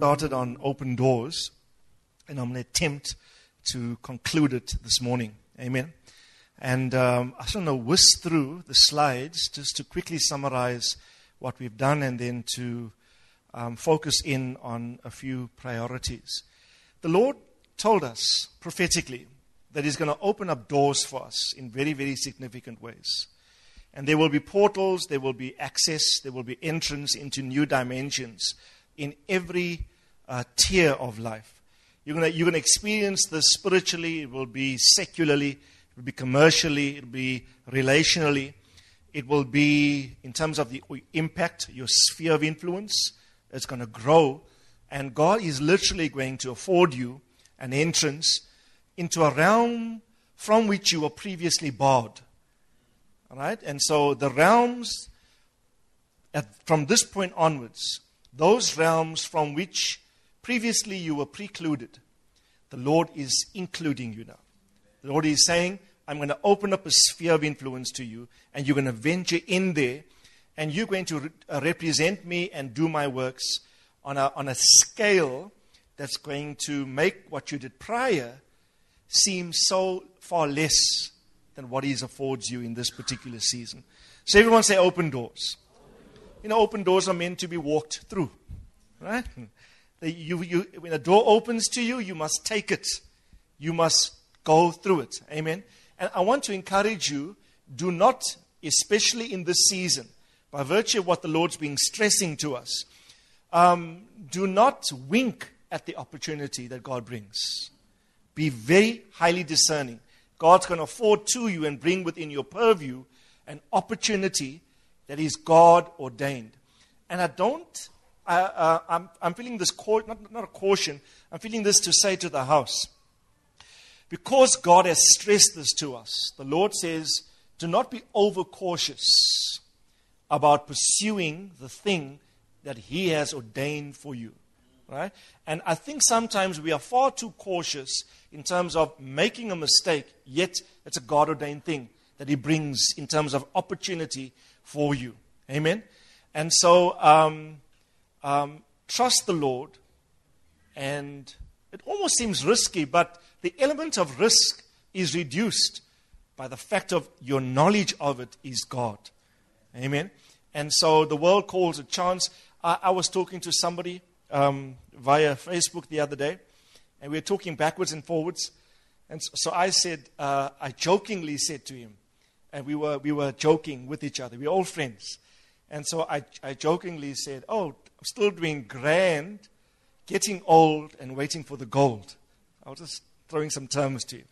Started on open doors, and I'm going to attempt to conclude it this morning. Amen. And I just want to whisk through the slides just to quickly summarize what we've done and then to focus in on a few priorities. The Lord told us prophetically that He's going to open up doors for us in very, very significant ways. And there will be portals, there will be access, there will be entrance into new dimensions in every tier of life. You're going to experience this spiritually. It will be secularly. It will be commercially. It will be relationally. It will be in terms of the impact, your sphere of influence. It's going to grow. And God is literally going to afford you an entrance into a realm from which you were previously barred. All right? And so the realms, from this point onwards, those realms from which previously you were precluded, the Lord is including you now. The Lord is saying, I'm going to open up a sphere of influence to you, and you're going to venture in there, and you're going to represent me and do my works on a scale that's going to make what you did prior seem so far less than what He affords you in this particular season. So everyone say open doors. You know, open doors are meant to be walked through, right? When a door opens to you, you must take it. You must go through it. Amen? And I want to encourage you, do not, especially in this season, by virtue of what the Lord's been stressing to us, do not wink at the opportunity that God brings. Be very highly discerning. God's going to afford to you and bring within your purview an opportunity that is God ordained. And I'm feeling this, not a caution, I'm feeling this to say to the house. Because God has stressed this to us, the Lord says, do not be overcautious about pursuing the thing that He has ordained for you. Right? And I think sometimes we are far too cautious in terms of making a mistake, yet it's a God ordained thing that He brings in terms of opportunity for you. Amen? And so, trust the Lord. And it almost seems risky, but the element of risk is reduced by the fact of your knowledge of it is God. Amen? And so, the world calls it chance. I was talking to somebody via Facebook the other day, and we were talking backwards and forwards. And so, I said, I jokingly said to him, and we were joking with each other. We were all friends. And so I jokingly said, oh, I'm still doing grand, getting old, and waiting for the gold. I was just throwing some terms to you.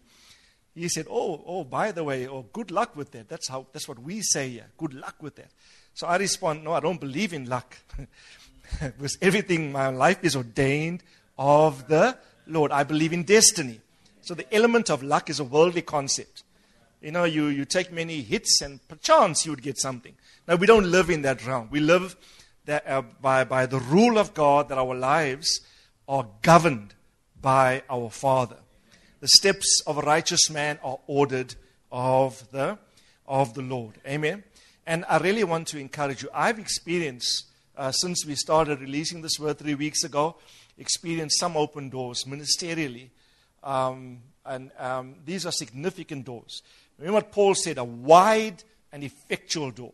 He said, oh, by the way, oh, good luck with that. That's what we say here, good luck with that. So I respond, no, I don't believe in luck. Because everything, my life is ordained of the Lord. I believe in destiny. So the element of luck is a worldly concept. You know, you take many hits and perchance you would get something. Now, we don't live in that realm. We live by the rule of God that our lives are governed by our Father. The steps of a righteous man are ordered of the Lord. Amen. And I really want to encourage you. I've experienced, since we started releasing this word 3 weeks ago, experienced some open doors ministerially. And these are significant doors. Remember what Paul said, a wide and effectual door.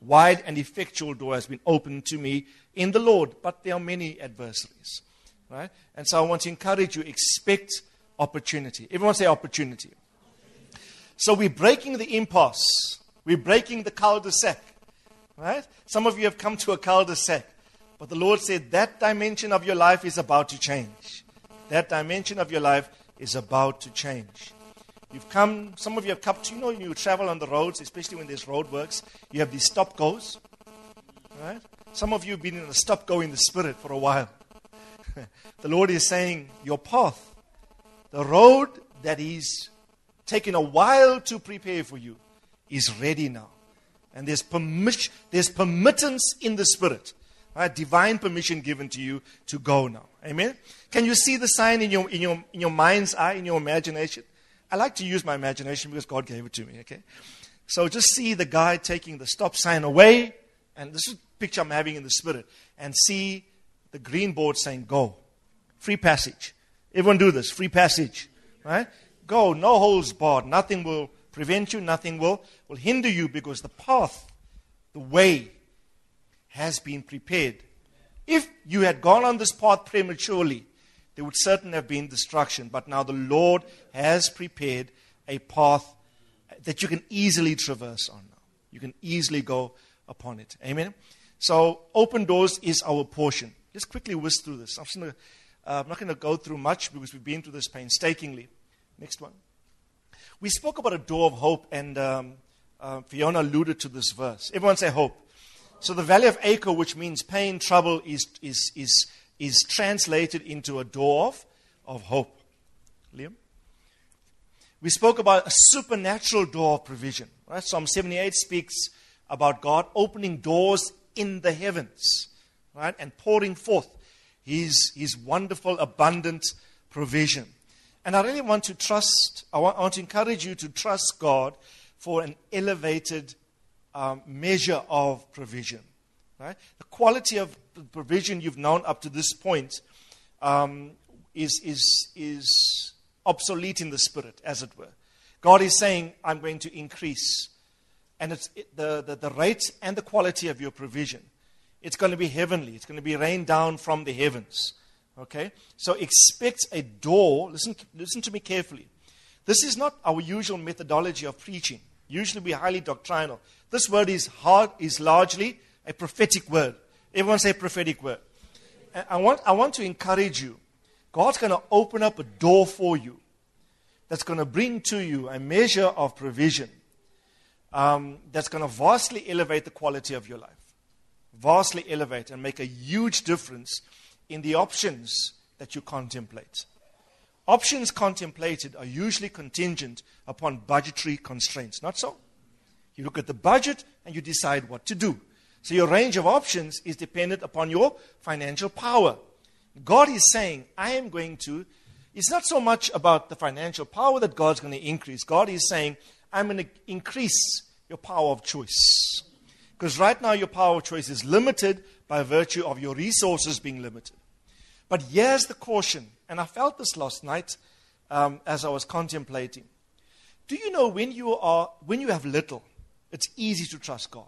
Wide and effectual door has been opened to me in the Lord, but there are many adversaries. Right? And so I want to encourage you, expect opportunity. Everyone say opportunity. So we're breaking the impasse. We're breaking the cul-de-sac. Right? Some of you have come to a cul-de-sac, but the Lord said that dimension of your life is about to change. That dimension of your life is about to change. Some of you have come to, when you travel on the roads, especially when there's road works, you have these stop-goes, right? Some of you have been in a stop-go in the spirit for a while. The Lord is saying, your path, the road that He's taken a while to prepare for you, is ready now. And there's permittance in the Spirit. Right? Divine permission given to you to go now. Amen? Can you see the sign in your mind's eye, in your imagination? I like to use my imagination because God gave it to me. Okay? So just see the guy taking the stop sign away. And this is the picture I'm having in the Spirit. And see the green board saying, go. Free passage. Everyone do this. Free passage. Right? Go. No holds barred. Nothing will prevent you. Nothing will hinder you, because the path, the way, has been prepared. If you had gone on this path prematurely, there would certainly have been destruction. But now the Lord has prepared a path that you can easily traverse on now. You can easily go upon it. Amen? So, open doors is our portion. Let's quickly whisk through this. I'm not going to go through much because we've been through this painstakingly. Next one. We spoke about a door of hope, and Fiona alluded to this verse. Everyone say hope. So the valley of Acre, which means pain, trouble, is translated into a door of hope. Liam? We spoke about a supernatural door of provision. Right? Psalm 78 speaks about God opening doors in the heavens, right, and pouring forth His wonderful, abundant provision. And I really want to trust, I want to encourage you to trust God for an elevated measure of provision. Right? The quality of the provision you've known up to this point is obsolete in the Spirit, as it were. God is saying, I'm going to increase. And it's the rate and the quality of your provision. It's going to be heavenly. It's going to be rained down from the heavens. Okay? So expect a door. Listen to me carefully. This is not our usual methodology of preaching. Usually we're highly doctrinal. This word is largely a prophetic word. Everyone say prophetic word. And I want to encourage you. God's going to open up a door for you that's going to bring to you a measure of provision that's going to vastly elevate the quality of your life. Vastly elevate and make a huge difference in the options that you contemplate. Options contemplated are usually contingent upon budgetary constraints. Not so. You look at the budget and you decide what to do. So your range of options is dependent upon your financial power. God is saying, I am going to, it's not so much about the financial power that God's going to increase. God is saying, I'm going to increase your power of choice. Because right now your power of choice is limited by virtue of your resources being limited. But here's the caution, and I felt this last night as I was contemplating. Do you know when you have little, it's easy to trust God.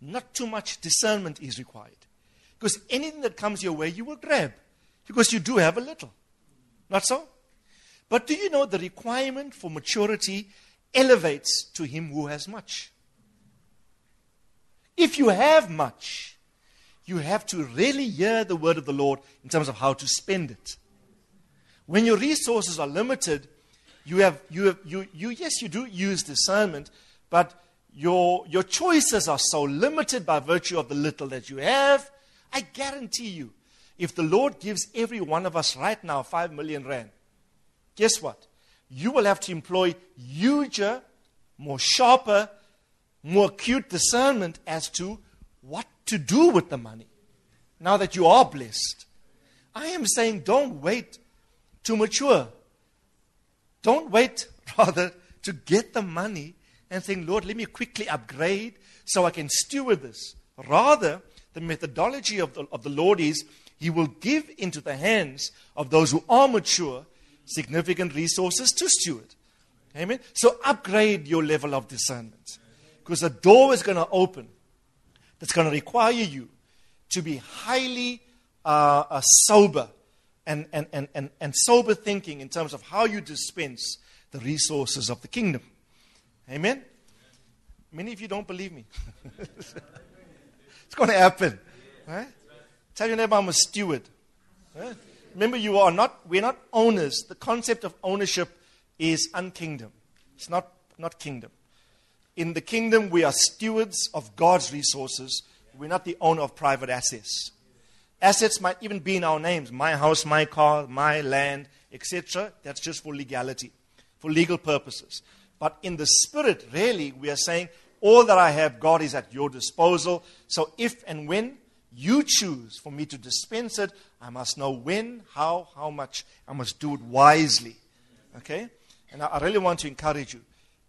Not too much discernment is required. Because anything that comes your way, you will grab. Because you do have a little. Not so? But do you know the requirement for maturity elevates to him who has much? If you have much, you have to really hear the word of the Lord in terms of how to spend it. When your resources are limited, you do use discernment, but your choices are so limited by virtue of the little that you have. I guarantee you, if the Lord gives every one of us right now 5 million rand, guess what? You will have to employ huger, more sharper, more acute discernment as to what to do with the money now that you are blessed. I am saying don't wait to mature. Don't wait, rather, to get the money and think, Lord, let me quickly upgrade so I can steward this. Rather, the methodology of the Lord is He will give into the hands of those who are mature significant resources to steward. Amen? So upgrade your level of discernment, because a door is going to open that's going to require you to be highly sober and sober thinking in terms of how you dispense the resources of the kingdom. Amen? Many of you don't believe me. It's going to happen. Right? Tell your neighbor, I'm a steward. Right? Remember, we're not owners. The concept of ownership is unkingdom. It's not kingdom. In the kingdom, we are stewards of God's resources. We're not the owner of private assets. Assets might even be in our names. My house, my car, my land, etc. That's just for legality, for legal purposes. But in the spirit, really, we are saying, all that I have, God, is at your disposal. So if and when you choose for me to dispense it, I must know when, how much. I must do it wisely. Okay? And I really want to encourage you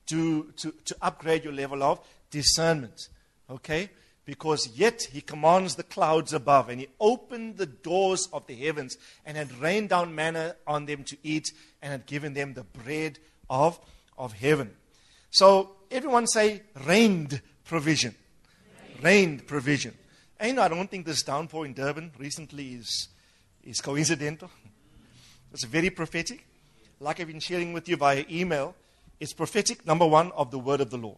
to upgrade your level of discernment. Okay? Because yet he commands the clouds above, and he opened the doors of the heavens, and had rained down manna on them to eat, and had given them the bread of heaven. So everyone say, rained provision. Rained provision. And you know, I don't think this downpour in Durban recently is coincidental. It's very prophetic. Like I've been sharing with you via email, it's prophetic, number one, of the word of the Lord.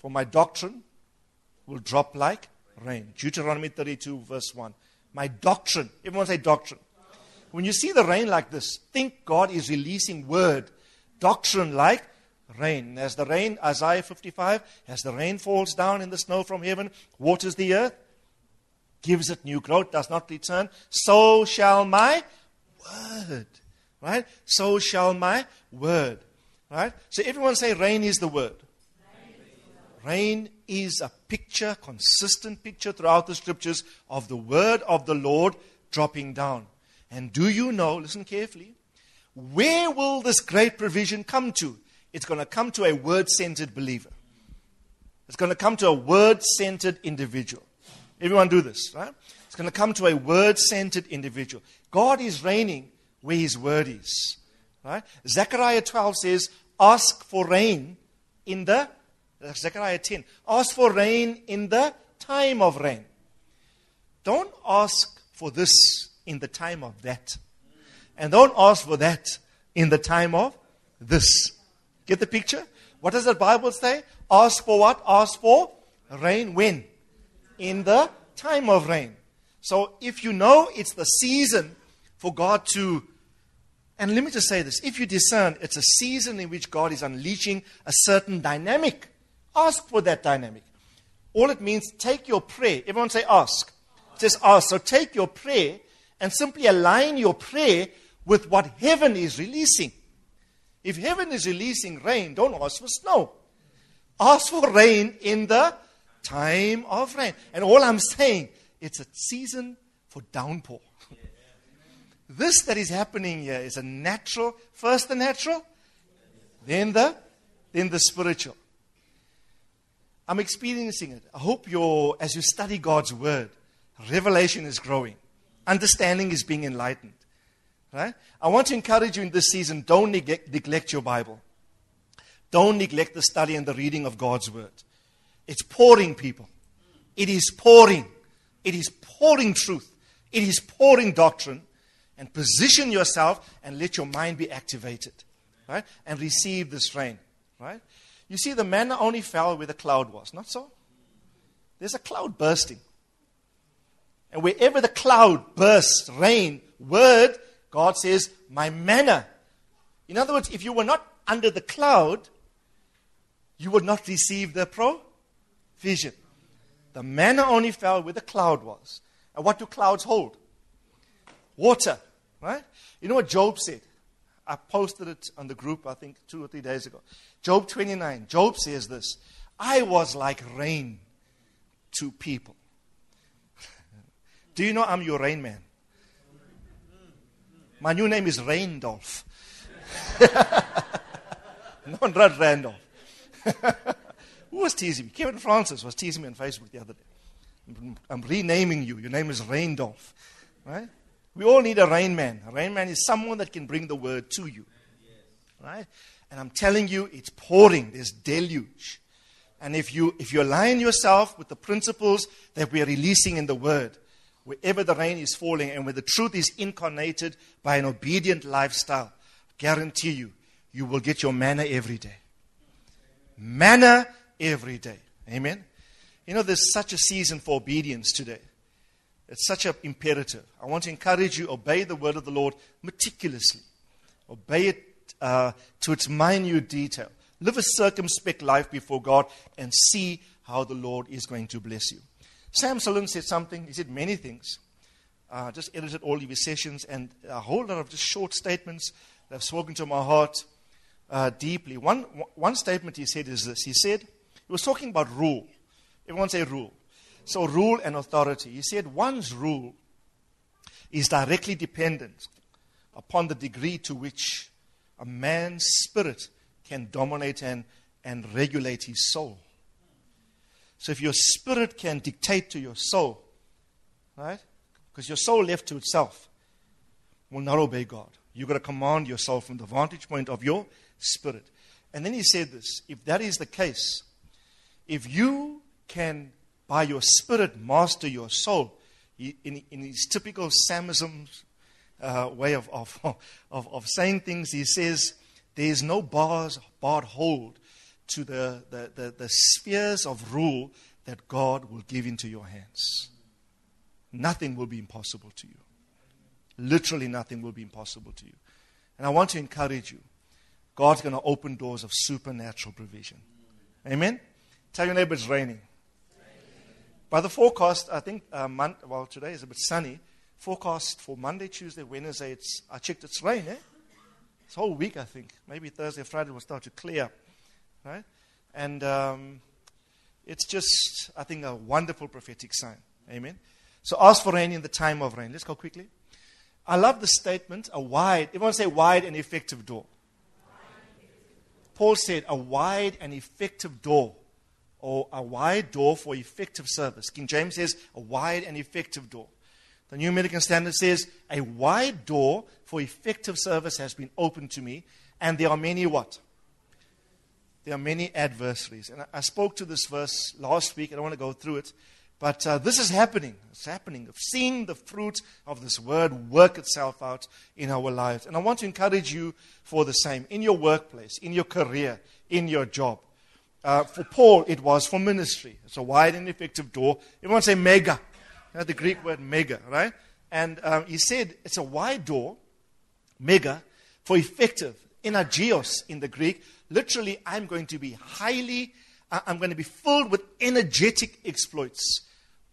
For my doctrine will drop like rain. Deuteronomy 32, verse 1. My doctrine. Everyone say doctrine. When you see the rain like this, think God is releasing word. Doctrine like rain. As the rain, Isaiah 55, as the rain falls down in the snow from heaven, waters the earth, gives it new growth, does not return, so shall my word. Right? So shall my word. Right? So everyone say, rain is the word. Rain is a picture, consistent picture throughout the scriptures of the word of the Lord dropping down. And do you know, listen carefully, where will this great provision come to? It's going to come to a word-centered believer. It's going to come to a word-centered individual. Everyone do this, right? It's going to come to a word-centered individual. God is reigning where his word is, right? Zechariah 12 says, ask for rain in the, Zechariah 10, ask for rain in the time of rain. Don't ask for this in the time of that. And don't ask for that in the time of this. Get the picture? What does the Bible say? Ask for what? Ask for rain when? In the time of rain. So if you know it's the season for God to, and let me just say this, if you discern it's a season in which God is unleashing a certain dynamic, ask for that dynamic. All it means, take your prayer. Everyone say ask. It says ask. So take your prayer and simply align your prayer with what heaven is releasing. If heaven is releasing rain, don't ask for snow. Ask for rain in the time of rain. And all I'm saying, it's a season for downpour. This that is happening here is a natural, first the natural, then the spiritual. I'm experiencing it. I hope as you study God's word, revelation is growing. Understanding is being enlightened. Right? I want to encourage you in this season, don't neglect your Bible. Don't neglect the study and the reading of God's word. It's pouring, people. It is pouring. It is pouring truth. It is pouring doctrine. And position yourself and let your mind be activated. Right? And receive this rain. Right? You see, the manna only fell where the cloud was. Not so? There's a cloud bursting. And wherever the cloud bursts, rain, word, God says, my manna. In other words, if you were not under the cloud, you would not receive the provision. The manna only fell where the cloud was. And what do clouds hold? Water, right? You know what Job said? I posted it on the group, I think, 2 or 3 days ago. Job 29. Job says this, I was like rain to people. Do you know I'm your rain man? My new name is Rain-dolf. No, not Randolph. Who was teasing me? Kevin Francis was teasing me on Facebook the other day. I'm renaming you. Your name is Randolph. Right? We all need a rain man. A rain man is someone that can bring the word to you. Right? And I'm telling you, it's pouring. There's deluge. And if you align yourself with the principles that we are releasing in the word, wherever the rain is falling and where the truth is incarnated by an obedient lifestyle, I guarantee you, you will get your manna every day. Manna every day. Amen? You know, there's such a season for obedience today. It's such an imperative. I want to encourage you, obey the word of the Lord meticulously. Obey it to its minute detail. Live a circumspect life before God and see how the Lord is going to bless you. Sam Salun said something. He said many things. just edited all of his sessions, and a whole lot of just short statements that have spoken to my heart deeply. One statement he said is this. He said, he was talking about rule. Everyone say rule. So rule and authority. He said one's rule is directly dependent upon the degree to which a man's spirit can dominate and regulate his soul. So if your spirit can dictate to your soul, right? Because your soul left to itself will not obey God. You've got to command yourself from the vantage point of your spirit. And then he said this, if that is the case, if you can, by your spirit, master your soul, in his typical Samism way of saying things, he says, there is no barred hold to the spheres of rule that God will give into your hands. Nothing will be impossible to you. Literally nothing will be impossible to you. And I want to encourage you. God's going to open doors of supernatural provision. Amen? Tell your neighbor it's raining. By the forecast, I think, today is a bit sunny. Forecast for Monday, Tuesday, Wednesday, I checked, it's rain, This whole week, I think. Maybe Thursday, Friday will start to clear up, right? And it's just, I think, a wonderful prophetic sign. Amen? So ask for rain in the time of rain. Let's go quickly. I love the statement, everyone say wide and effective door. Paul said, a wide and effective door, or a wide door for effective service. King James says, a wide and effective door. The New American Standard says, a wide door for effective service has been opened to me, and there are many what? There are many adversaries. And I spoke to this verse last week. I don't want to go through it. But this is happening. It's happening. Of seeing the fruit of this word work itself out in our lives. And I want to encourage you for the same. In your workplace, in your career, in your job. For Paul, it was for ministry. It's a wide and effective door. Everyone say mega. The Greek word mega, right? And he said it's a wide door, mega, for effective. Energios in the Greek. Literally, I'm going to be filled with energetic exploits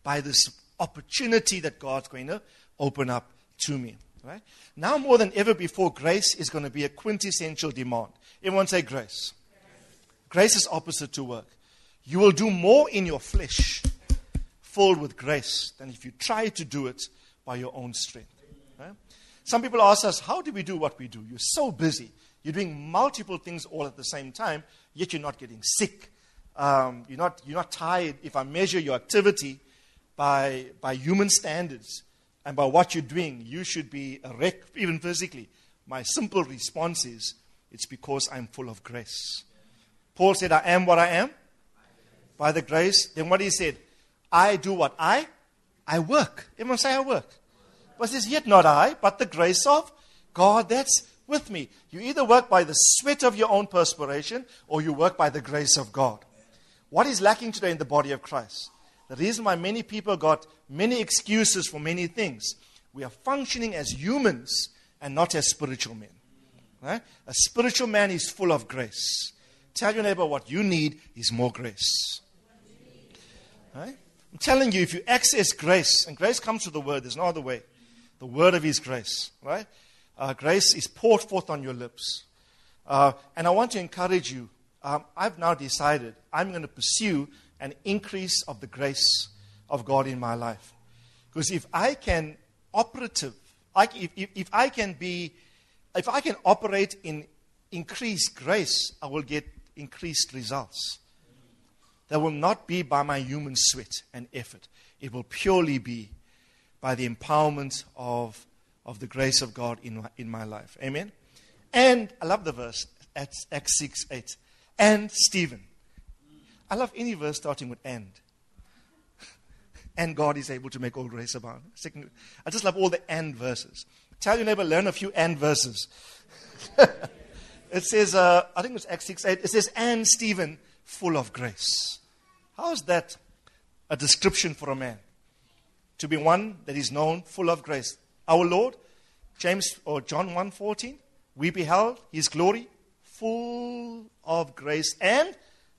by this opportunity that God's going to open up to me. Right? Now more than ever before, grace is going to be a quintessential demand. Everyone say grace. Grace is opposite to work. You will do more in your flesh filled with grace than if you try to do it by your own strength. Right? Some people ask us, how do we do what we do? You're so busy. You're doing multiple things all at the same time, yet you're not getting sick. You're not tired. If I measure your activity by human standards and by what you're doing, you should be a wreck, even physically. My simple response is, it's because I'm full of grace. Paul said, I am what I am by the grace. Then what he said, I do what I work. Everyone say I work. But it says, yet not I, but the grace of God that's with me. You either work by the sweat of your own perspiration or you work by the grace of God. What is lacking today in the body of Christ? The reason why many people got many excuses for many things. We are functioning as humans and not as spiritual men. Right? A spiritual man is full of grace. Tell your neighbor what you need is more grace. Right? I'm telling you, if you access grace, and grace comes through the Word, there's no other way. The Word of His grace. Right? Grace is poured forth on your lips. And I want to encourage you. I've now decided I'm going to pursue an increase of the grace of God in my life. Because if I can operate in increased grace, I will get increased results. That will not be by my human sweat and effort. It will purely be by the empowerment of the grace of God in my life. Amen? And I love the verse, Acts 6:8. And Stephen. I love any verse starting with and. And God is able to make all grace abound. Second, I just love all the and verses. Tell your neighbor, learn a few and verses. It says, I think it's Acts 6:8. It says, and Stephen, full of grace. How is that a description for a man? To be one that is known, full of grace. Our Lord, John 1:14, we beheld his glory, full of grace and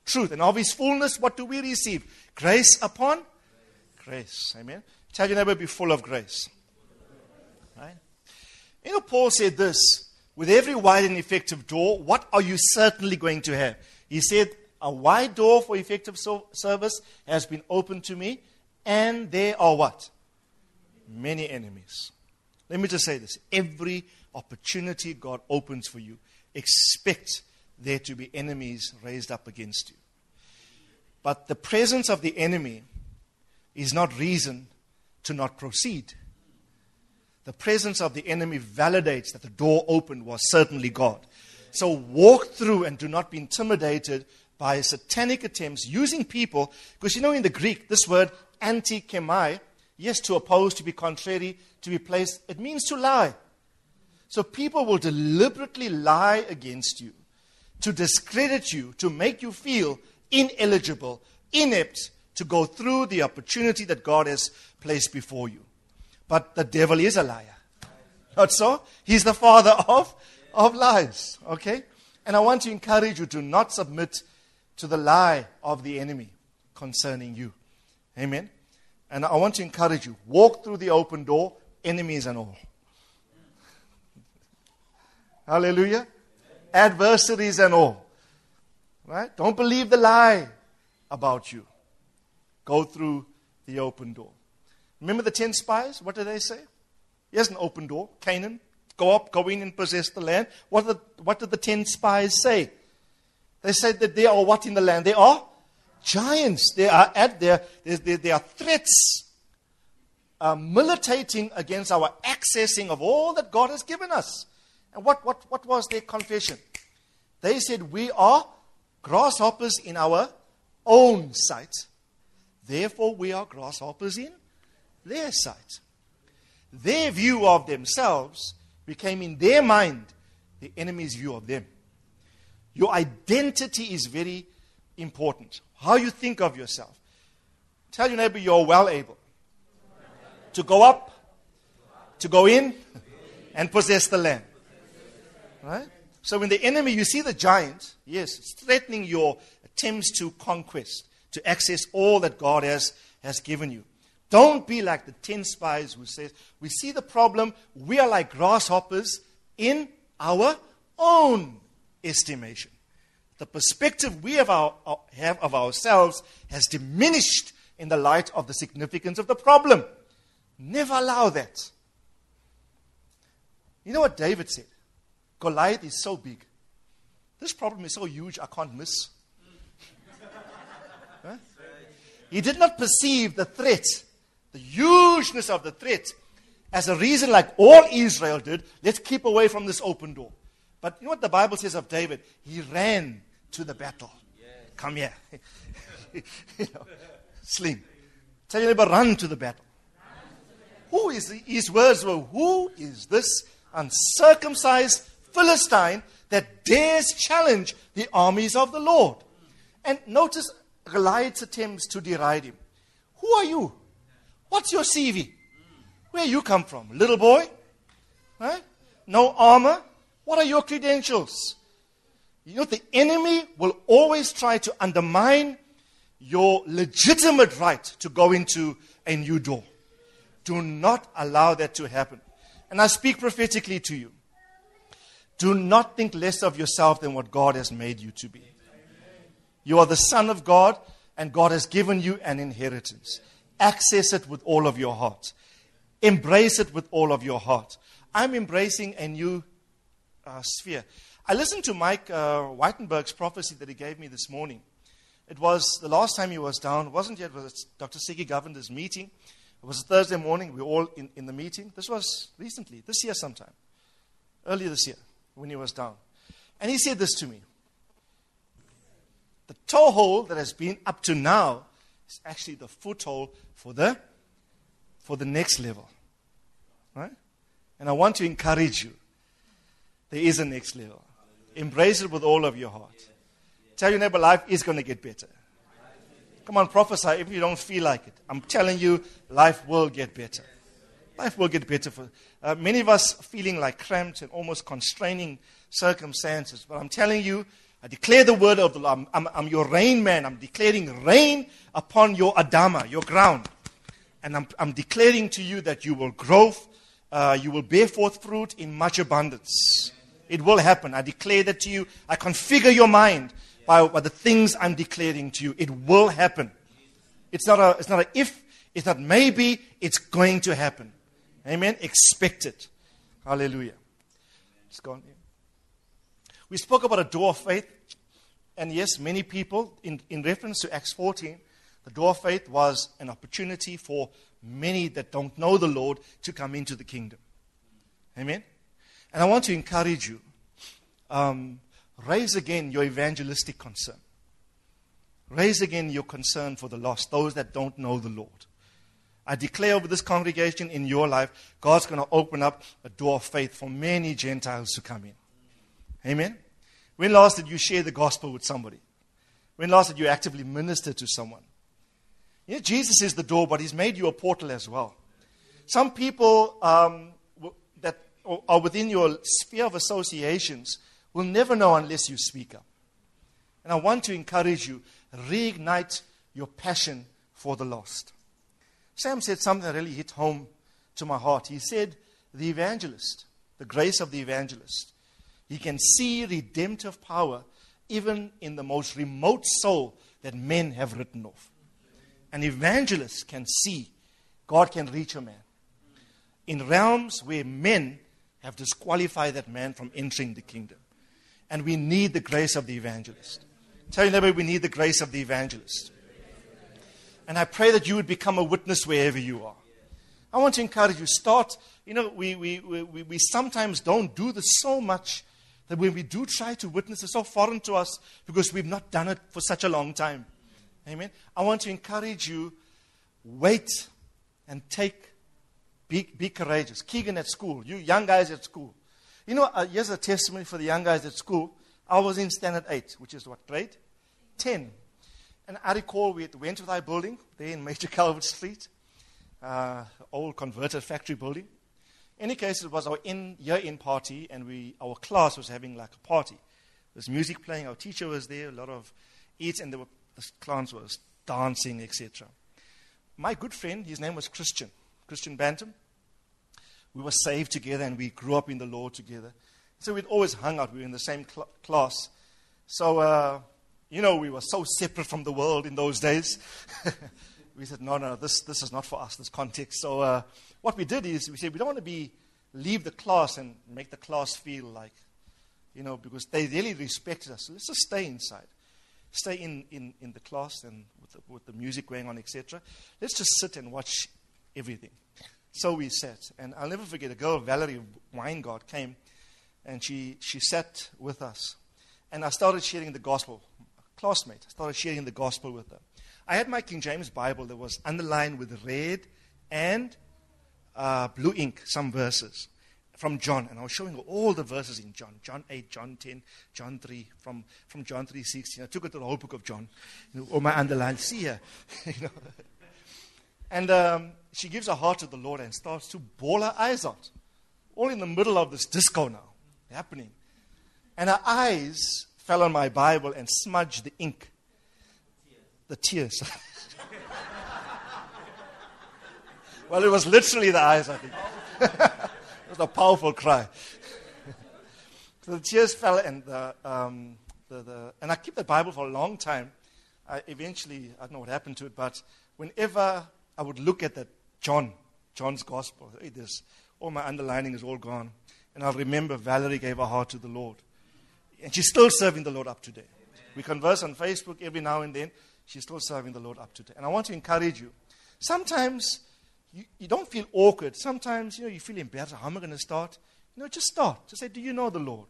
truth. And of his fullness, what do we receive? Grace upon grace. Amen. Tell your neighbor, be full of grace. Right? You know, Paul said this, with every wide and effective door, what are you certainly going to have? He said, a wide door for effective service has been opened to me, and there are what? Many enemies. Let me just say this. Every opportunity God opens for you, expect there to be enemies raised up against you. But the presence of the enemy is not reason to not proceed. The presence of the enemy validates that the door opened was certainly God. So walk through and do not be intimidated by satanic attempts using people. Because you know in the Greek, this word anti-chemai, yes, to oppose, to be contrary, to be placed, it means to lie. So people will deliberately lie against you, to discredit you, to make you feel ineligible, inept, to go through the opportunity that God has placed before you. But the devil is a liar. Not so? He's the father of lies. Okay? And I want to encourage you to not submit to the lie of the enemy concerning you. Amen? And I want to encourage you, walk through the open door, enemies and all. Hallelujah? Adversaries and all. Right? Don't believe the lie about you. Go through the open door. Remember the 10 spies? What did they say? Here's an open door, Canaan. Go up, go in and possess the land. What did the 10 spies say? They said that there are what in the land? There are giants. There are threats militating against our accessing of all that God has given us. And what was their confession? They said, we are grasshoppers in our own sight. Therefore, we are grasshoppers in their sight. Their view of themselves became, in their mind, the enemy's view of them. Your identity is very important. How you think of yourself. Tell your neighbor you're well able to go up, to go in, and possess the land. Right? So when the enemy, you see the giant, yes, it's threatening your attempts to conquest, to access all that God has given you. Don't be like the 10 spies who says, we see the problem, we are like grasshoppers in our own estimation. The perspective we have of ourselves has diminished in the light of the significance of the problem. Never allow that. You know what David said? Goliath is so big. This problem is so huge, I can't miss. Huh? He did not perceive the threat, the hugeness of the threat, as a reason like all Israel did. Let's keep away from this open door. But you know what the Bible says of David? He ran to the battle. Yes. Come here. You know, sling. Tell your neighbor, run to the battle. Who is his words were, who is this uncircumcised Philistine that dares challenge the armies of the Lord? And notice Goliath's attempts to deride him. Who are you? What's your CV? Where you come from? Little boy? Right? No armor? What are your credentials? You know, the enemy will always try to undermine your legitimate right to go into a new door. Do not allow that to happen. And I speak prophetically to you. Do not think less of yourself than what God has made you to be. You are the Son of God, and God has given you an inheritance. Access it with all of your heart. Embrace it with all of your heart. I'm embracing a new sphere. I listened to Mike Whitenberg's prophecy that he gave me this morning. It was the last time he was down. It wasn't yet. It was Dr. Siggy Govinder's meeting. It was a Thursday morning. We were all in the meeting. This was recently, this year sometime. Earlier this year when he was down. And he said this to me. The toehold that has been up to now is actually the foothold for the next level. Right? And I want to encourage you. There is a next level. Embrace it with all of your heart. Tell your neighbor, life is going to get better. Come on, prophesy if you don't feel like it. I'm telling you, life will get better. Life will get better for many of us feeling like cramped and almost constraining circumstances. But I'm telling you, I declare the word of the Lord. I'm your rain man. I'm declaring rain upon your Adama, your ground. And I'm declaring to you that you will grow You will bear forth fruit in much abundance. It will happen. I declare that to you. I configure your mind by the things I'm declaring to you. It will happen. It's not a if. It's not maybe. It's going to happen. Amen. Expect it. Hallelujah. Let's go on. We spoke about a door of faith. And yes, many people, in reference to Acts 14, the door of faith was an opportunity for many that don't know the Lord to come into the kingdom. Amen? And I want to encourage you, raise again your evangelistic concern. Raise again your concern for the lost, those that don't know the Lord. I declare over this congregation in your life, God's going to open up a door of faith for many Gentiles to come in. Amen? When last did you share the gospel with somebody? When last did you actively minister to someone? You know, Jesus is the door, but He's made you a portal as well. Some people that are within your sphere of associations will never know unless you speak up. And I want to encourage you, reignite your passion for the lost. Sam said something that really hit home to my heart. He said, the evangelist, the grace of the evangelist, he can see redemptive power even in the most remote soul that men have written off. An evangelist can see God can reach a man in realms where men have disqualified that man from entering the kingdom. And we need the grace of the evangelist. Tell your neighbor, we need the grace of the evangelist. And I pray that you would become a witness wherever you are. I want to encourage you, start, you know, we sometimes don't do this so much that when we do try to witness, it's so foreign to us because we've not done it for such a long time. Amen. I want to encourage you, wait and take, be courageous. Keegan at school, you young guys at school. You know, here's a testimony for the young guys at school. I was in standard 8, which is what, grade 10. And I recall we went to that building there in Major Calvert Street, old converted factory building. In any case, it was our year-end party, and our class was having like a party. There was music playing, our teacher was there, a lot of eats, and there were the clans was dancing, etc. My good friend, his name was Christian Bantam. We were saved together and we grew up in the Lord together. So we'd always hung out. We were in the same class. So, we were so separate from the world in those days. We said, no, this is not for us, this context. So what we did is we said, we don't want to leave the class and make the class feel like, because they really respected us. So let's just stay inside. Stay in the class and with the music going on, etc. Let's just sit and watch everything. So we sat. And I'll never forget, a girl, Valerie Weingart, came. And she sat with us. And I started sharing the gospel. A classmate, I started sharing the gospel with her. I had my King James Bible that was underlined with red and blue ink, some verses from John, and I was showing her all the verses in John, John 8, John 10, John 3, from John 3:16. I took her to the whole book of John, all my underlined, see her. And she gives her heart to the Lord and starts to bawl her eyes out, all in the middle of this disco now, happening. And her eyes fell on my Bible and smudged the ink, the tears. Well, it was literally the eyes, I think. It was a powerful cry. So the tears fell, and and I kept the Bible for a long time. I don't know what happened to it, but whenever I would look at that John's gospel, all my underlining is all gone, and I remember Valerie gave her heart to the Lord, and she's still serving the Lord up today. Amen. We converse on Facebook every now and then. She's still serving the Lord up today, and I want to encourage you. Sometimes. You don't feel awkward. Sometimes, you feel embarrassed. How am I going to start? Just start. Just say, do you know the Lord?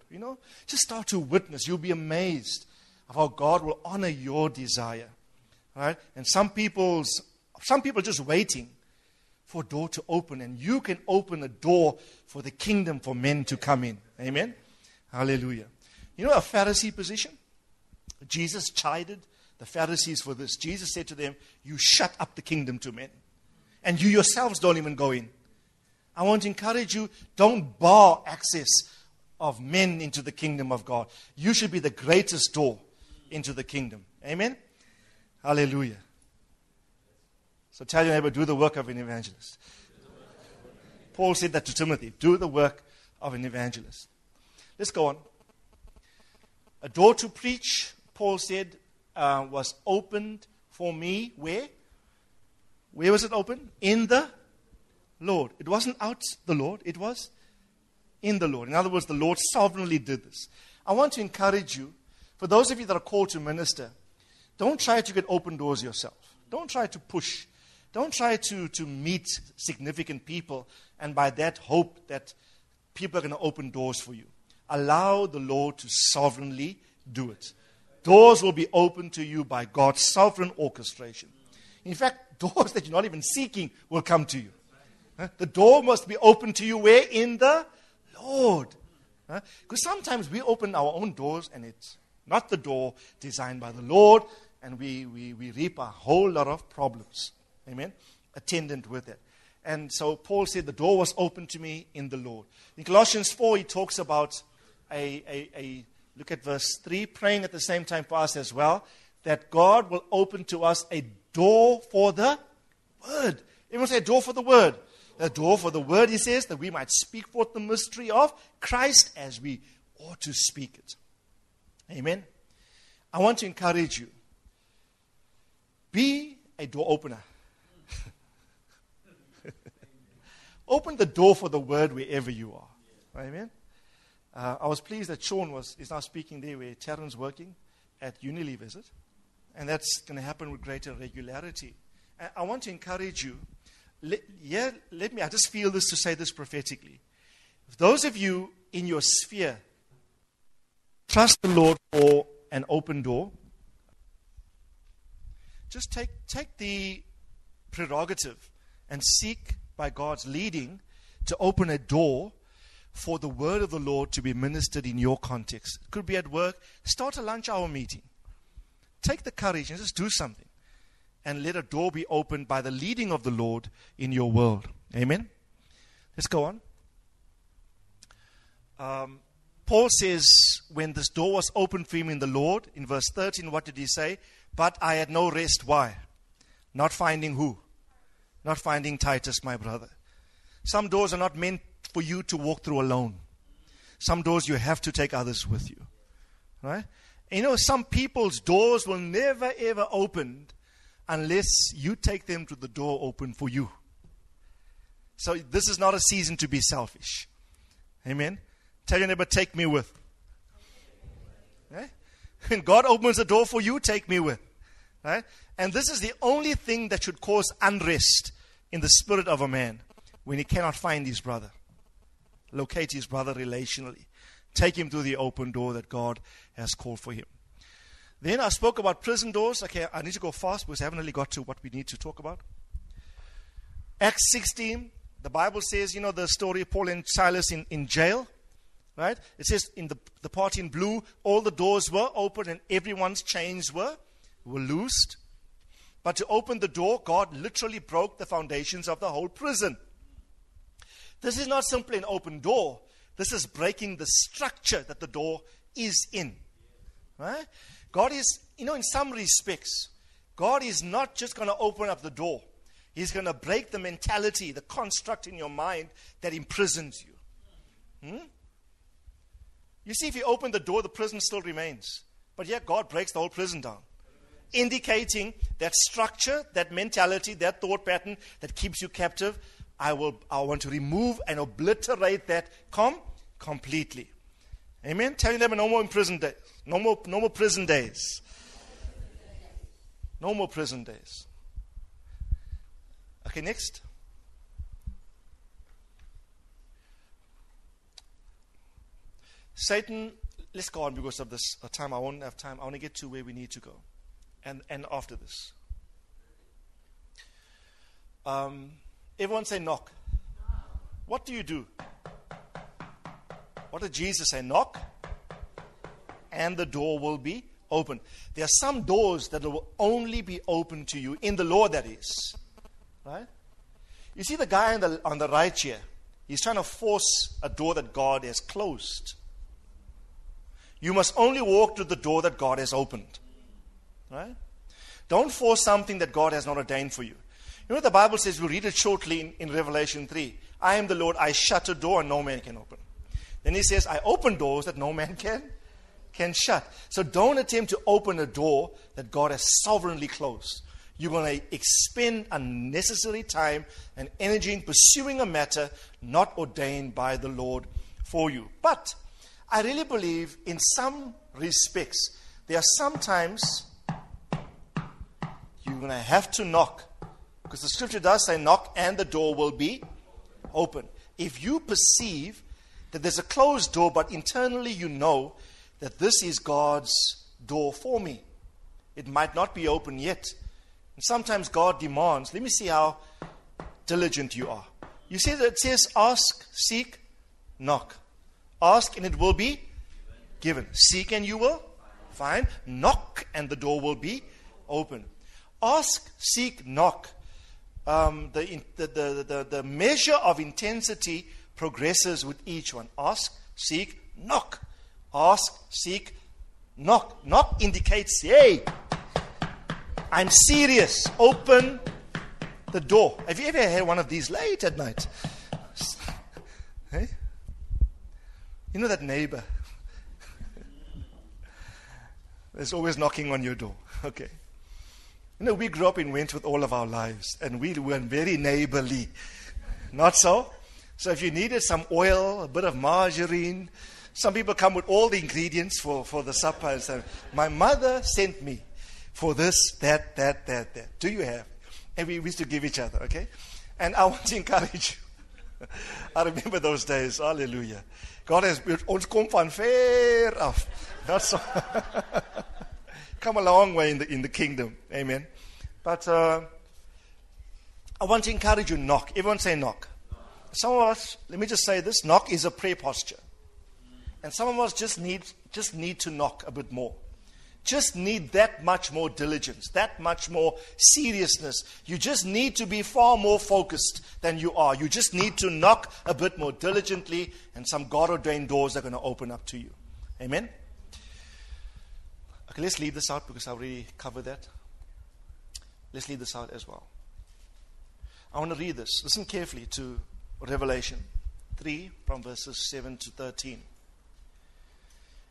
Just start to witness. You'll be amazed of how God will honor your desire. Right? And some people just waiting for a door to open. And you can open a door for the kingdom for men to come in. Amen? Hallelujah. A Pharisee position? Jesus chided the Pharisees for this. Jesus said to them, you shut up the kingdom to men. And you yourselves don't even go in. I want to encourage you, don't bar access of men into the kingdom of God. You should be the greatest door into the kingdom. Amen? Hallelujah. So tell your neighbor, do the work of an evangelist. Paul said that to Timothy. Do the work of an evangelist. Let's go on. A door to preach, Paul said, was opened for me. Where? Where was it open? In the Lord. It wasn't out the Lord. It was in the Lord. In other words, the Lord sovereignly did this. I want to encourage you, for those of you that are called to minister, don't try to get open doors yourself. Don't try to push. Don't try to meet significant people and by that hope that people are going to open doors for you. Allow the Lord to sovereignly do it. Doors will be opened to you by God's sovereign orchestration. In fact, doors that you're not even seeking will come to you. The door must be opened to you where? In the Lord. Because sometimes we open our own doors and it's not the door designed by the Lord, and we reap a whole lot of problems. Amen? Attendant with it. And so Paul said, the door was opened to me in the Lord. In Colossians 4, he talks about look at verse 3, praying at the same time for us as well, that God will open to us a door for the word. Everyone say a door for the word. A door for the word, he says, that we might speak forth the mystery of Christ as we ought to speak it. Amen. I want to encourage you. Be a door opener. Open the door for the word wherever you are. Amen. I was pleased that Sean is now speaking there where Taryn's working at Unilever, is it? And that's going to happen with greater regularity. I want to encourage you. I just feel this to say this prophetically. If those of you in your sphere trust the Lord for an open door, just take the prerogative and seek by God's leading to open a door for the word of the Lord to be ministered in your context. It could be at work. Start a lunch hour meeting. Take the courage and just do something. And let a door be opened by the leading of the Lord in your world. Amen? Let's go on. Paul says, when this door was opened for him in the Lord, in verse 13, what did he say? But I had no rest. Why? Not finding who? Not finding Titus, my brother. Some doors are not meant for you to walk through alone. Some doors you have to take others with you. Right? You know, some people's doors will never ever open unless you take them to the door open for you. So this is not a season to be selfish. Amen. Tell your neighbor, take me with. Right? When God opens the door for you, take me with. Right? And this is the only thing that should cause unrest in the spirit of a man when he cannot find his brother. Locate his brother relationally. Take him through the open door that God has called for him. Then I spoke about prison doors. Okay, I need to go fast because I haven't really got to what we need to talk about. Acts 16, the Bible says, you know the story of Paul and Silas in jail, right? It says in the part in blue, all the doors were open and everyone's chains were loosed. But to open the door, God literally broke the foundations of the whole prison. This is not simply an open door. This is breaking the structure that the door is in, right? God is, you know, in some respects, God is not just going to open up the door. He's going to break the mentality, the construct in your mind that imprisons you. You see, if you open the door, the prison still remains. But yet God breaks the whole prison down, indicating that structure, that mentality, that thought pattern that keeps you captive, I want to remove and obliterate that completely. Amen. Telling them no more imprisoned days. No more prison days. No more prison days. Okay, next. Satan, let's go on because of this time. I won't have time. I want to get to where we need to go. And after this. Everyone say knock. What do? What did Jesus say? Knock, and the door will be open. There are some doors that will only be open to you in the Lord. That is, right? You see the guy on the right here. He's trying to force a door that God has closed. You must only walk to the door that God has opened. Right? Don't force something that God has not ordained for you. You know what the Bible says? We'll read it shortly in Revelation 3. I am the Lord, I shut a door and no man can open. Then he says, I open doors that no man can shut. So don't attempt to open a door that God has sovereignly closed. You're going to expend unnecessary time and energy in pursuing a matter not ordained by the Lord for you. But I really believe in some respects, there are some times you're going to have to knock. Because the scripture does say knock and the door will be open. If you perceive that there's a closed door, but internally you know that this is God's door for me, it might not be open yet. And sometimes God demands, let me see how diligent you are. You see that it says ask, seek, knock. Ask and it will be given. Seek and you will find. Knock and the door will be open. Ask, seek, knock. The measure of intensity progresses with each one. Ask, seek, knock. Ask, seek, knock. Knock indicates, hey, I'm serious. Open the door. Have you ever had one of these late at night? Hey? You know that neighbor? There's always knocking on your door. Okay. You know, we grew up in Wentworth all of our lives, and we were very neighborly. Not so? So if you needed some oil, a bit of margarine, some people come with all the ingredients for the supper and stuff. My mother sent me for this, that. Do you have? And we used to give each other, okay? And I want to encourage you. I remember those days. Hallelujah. God has built ons kom van ver af. Not so. Come a long way in the kingdom. Amen. But I want to encourage you, knock. Everyone say knock. Some of us, let me just say this, knock is a prayer posture. And some of us just need to knock a bit more. Just need that much more diligence, that much more seriousness. You just need to be far more focused than you are. You just need to knock a bit more diligently, and some God-ordained doors are going to open up to you. Amen. Okay, let's leave this out because I already covered that. Let's leave this out as well. I want to read this. Listen carefully to Revelation 3 from verses 7 to 13.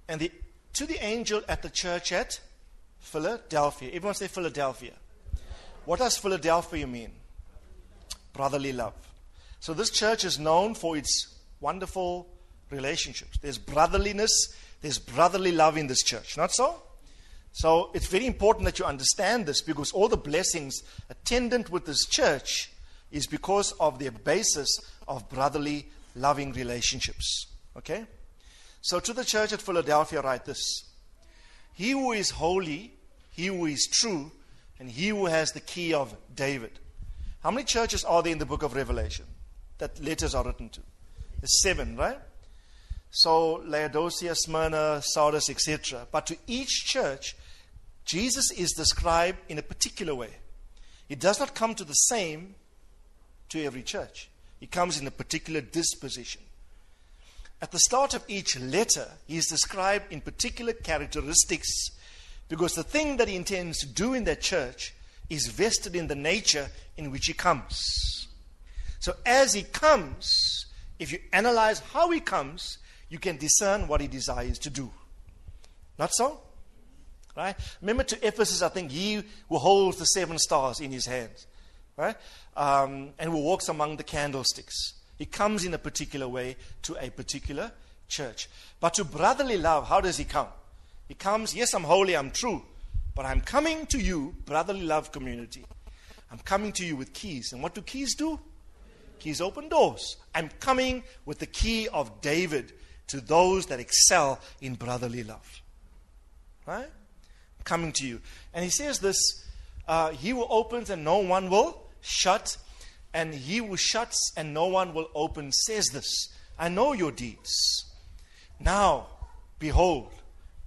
And to the angel at the church at Philadelphia. Everyone say Philadelphia. What does Philadelphia mean? Brotherly love. So this church is known for its wonderful relationships. There's brotherliness. There's brotherly love in this church. Not so? So it's very important that you understand this, because all the blessings attendant with this church is because of their basis of brotherly, loving relationships. Okay? So to the church at Philadelphia, write this. He who is holy, he who is true, and he who has the key of David. How many churches are there in the book of Revelation that letters are written to? There's 7, right? So Laodicea, Smyrna, Sardis, etc. But to each church, Jesus is described in a particular way. He does not come to the same to every church. He comes in a particular disposition. At the start of each letter, he is described in particular characteristics, because the thing that he intends to do in that church is vested in the nature in which he comes. So as he comes, if you analyze how he comes, you can discern what he desires to do. Not so? Right? Remember to Ephesus, I think, he who holds the 7 stars in his hands. Right? And who walks among the candlesticks. He comes in a particular way to a particular church. But to brotherly love, how does he come? He comes, yes, I'm holy, I'm true, but I'm coming to you, brotherly love community. I'm coming to you with keys. And what do keys do? Keys open doors. I'm coming with the key of David to those that excel in brotherly love. Right? I'm coming to you. And he says this, he who opens and no one will shut, and he who shuts and no one will open says this, I know your deeds. Now, behold.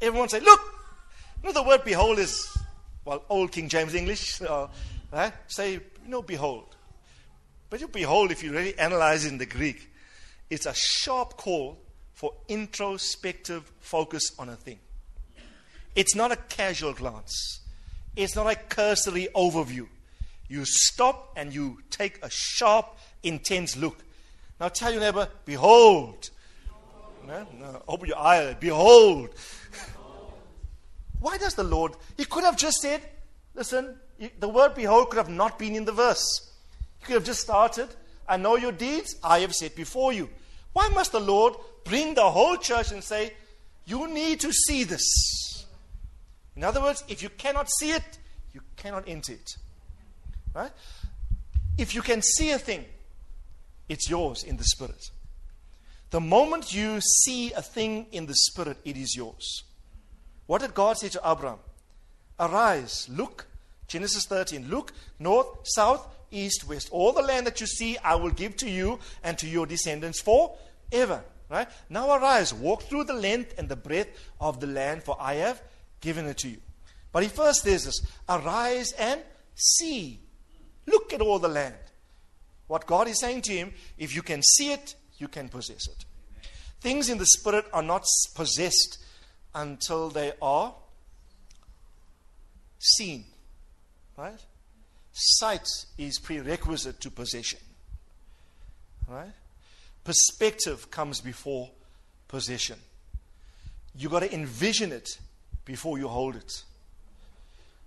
Everyone say, look. You know the word behold is, well, old King James English. Right? Say, you know, behold. But you behold, if you really analyze in the Greek, it's a sharp call for introspective focus on a thing. It's not a casual glance. It's not a cursory overview. You stop and you take a sharp, intense look. Now tell your neighbor, behold. No, open your eye. Behold. Why does the Lord? He could have just said, listen, the word behold could have not been in the verse. He could have just started, I know your deeds, I have set before you. Why must the Lord bring the whole church and say, you need to see this? In other words, if you cannot see it, you cannot enter it. Right? If you can see a thing, it's yours in the Spirit. The moment you see a thing in the Spirit, it is yours. What did God say to Abraham? Arise, look, Genesis 13, look, north, south, east, west. All the land that you see, I will give to you and to your descendants forever. Right? Now arise, walk through the length and the breadth of the land, for I have given it to you. But he first says this, arise and see. Look at all the land. What God is saying to him, if you can see it, you can possess it. Amen. Things in the Spirit are not possessed until they are seen. Right? Sight is prerequisite to possession. Right? Perspective comes before possession. You've got to envision it before you hold it.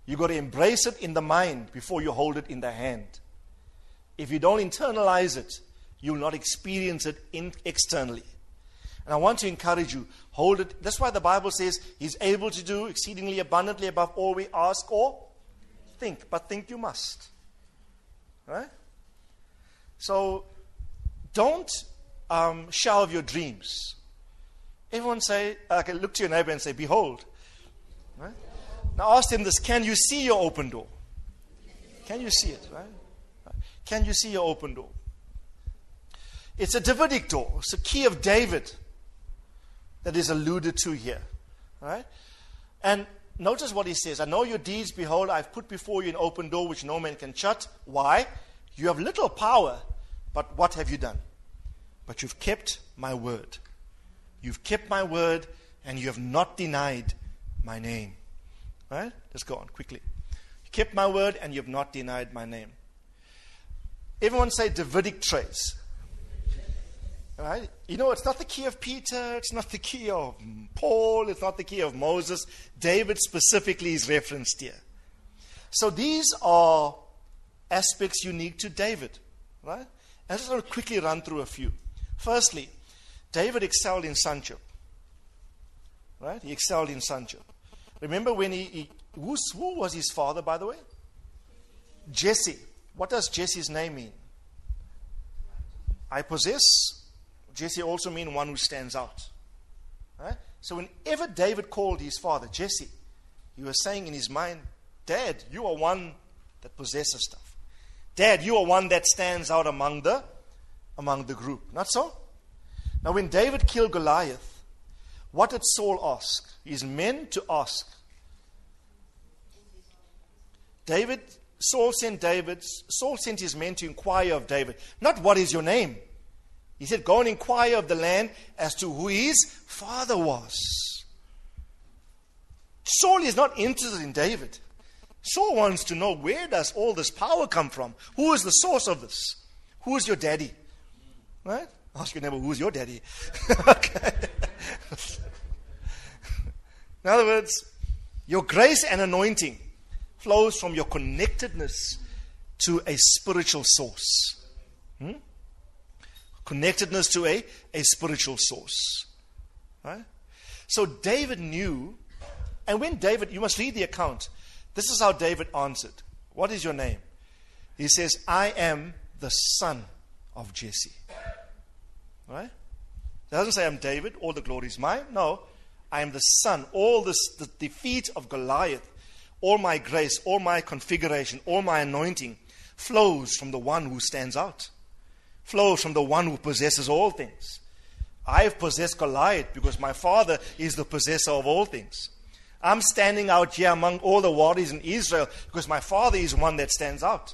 You've got to embrace it in the mind before you hold it in the hand. If you don't internalize it, you'll not experience it externally. And I want to encourage you, hold it. That's why the Bible says he's able to do exceedingly abundantly above all we ask or think. But think you must. Right? So don't shelve your dreams. Everyone say, okay, look to your neighbor and say, behold. Right? Now ask them this, can you see your open door? Can you see it, right? Can you see your open door? It's a Davidic door. It's a key of David that is alluded to here, right? And notice what he says. I know your deeds. Behold, I've put before you an open door which no man can shut. Why? You have little power, but what have you done? But you've kept my word. You've kept my word, and you have not denied my name. Right? Let's go on quickly. You kept my word, and you have not denied my name. Everyone say Davidic traits. Right? You know, it's not the key of Peter. It's not the key of Paul. It's not the key of Moses. David specifically is referenced here. So these are aspects unique to David. Right? I just want to quickly run through a few. Firstly, David excelled in sonship. Right? He excelled in sonship. Remember when who was his father, by the way? Jesse. What does Jesse's name mean? I possess. Jesse also means one who stands out. Right? So whenever David called his father Jesse, he was saying in his mind, Dad, you are one that possesses stuff. Dad, you are one that stands out among the group. Not so? Now when David killed Goliath, what did Saul ask? His men to ask. Saul sent his men to inquire of David. Not what is your name. He said, go and inquire of the land as to who his father was. Saul is not interested in David. Saul wants to know, where does all this power come from? Who is the source of this? Who is your daddy? Right? Ask your neighbor, who is your daddy? Okay. In other words, your grace and anointing flows from your connectedness to a spiritual source. Connectedness to a spiritual source. Right? So David knew, and when David, you must read the account. This is how David answered. What is your name? He says, I am the son of Jesse. Right? He doesn't say I'm David, all the glory is mine. No, I am the son. All this, the defeat of Goliath, all my grace, all my configuration, all my anointing flows from the one who stands out, flows from the one who possesses all things. I have possessed Goliath because my father is the possessor of all things. I'm standing out here among all the warriors in Israel because my father is one that stands out.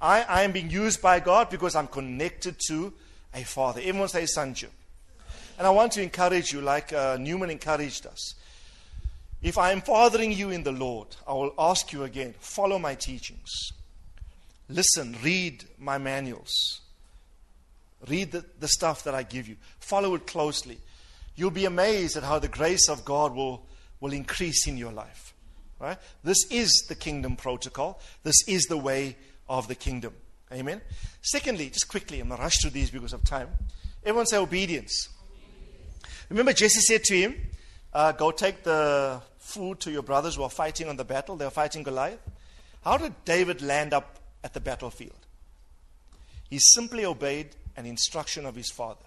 I am being used by God because I'm connected to a father. Everyone say sonship. And I want to encourage you like Newman encouraged us. If I am fathering you in the Lord, I will ask you again, follow my teachings. Listen, read my manuals. Read the stuff that I give you. Follow it closely. You'll be amazed at how the grace of God will increase in your life. Right? This is the kingdom protocol. This is the way of the kingdom. Amen. Secondly, just quickly, I'm going to rush through these because of time. Everyone say obedience. Remember Jesse said to him, go take the food to your brothers who are fighting on the battle. They are fighting Goliath. How did David land up at the battlefield? He simply obeyed an instruction of his father.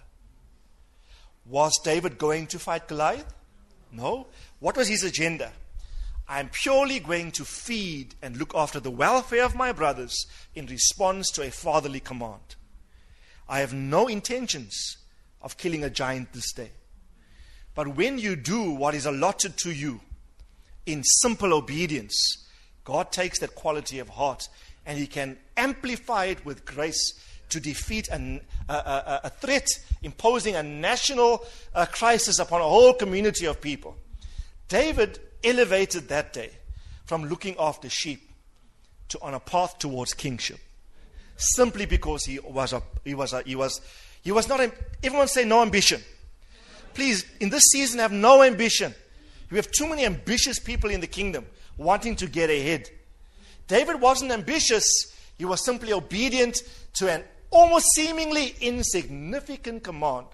Was David going to fight Goliath? No. What was his agenda? I'm purely going to feed and look after the welfare of my brothers in response to a fatherly command. I have no intentions of killing a giant this day. But when you do what is allotted to you in simple obedience, God takes that quality of heart and He can amplify it with grace to defeat a threat imposing a national crisis upon a whole community of people. David elevated that day from looking after sheep to on a path towards kingship, simply because he was not. Everyone say no ambition. Please, in this season, have no ambition. We have too many ambitious people in the kingdom wanting to get ahead. David wasn't ambitious. He was simply obedient to an almost seemingly insignificant command.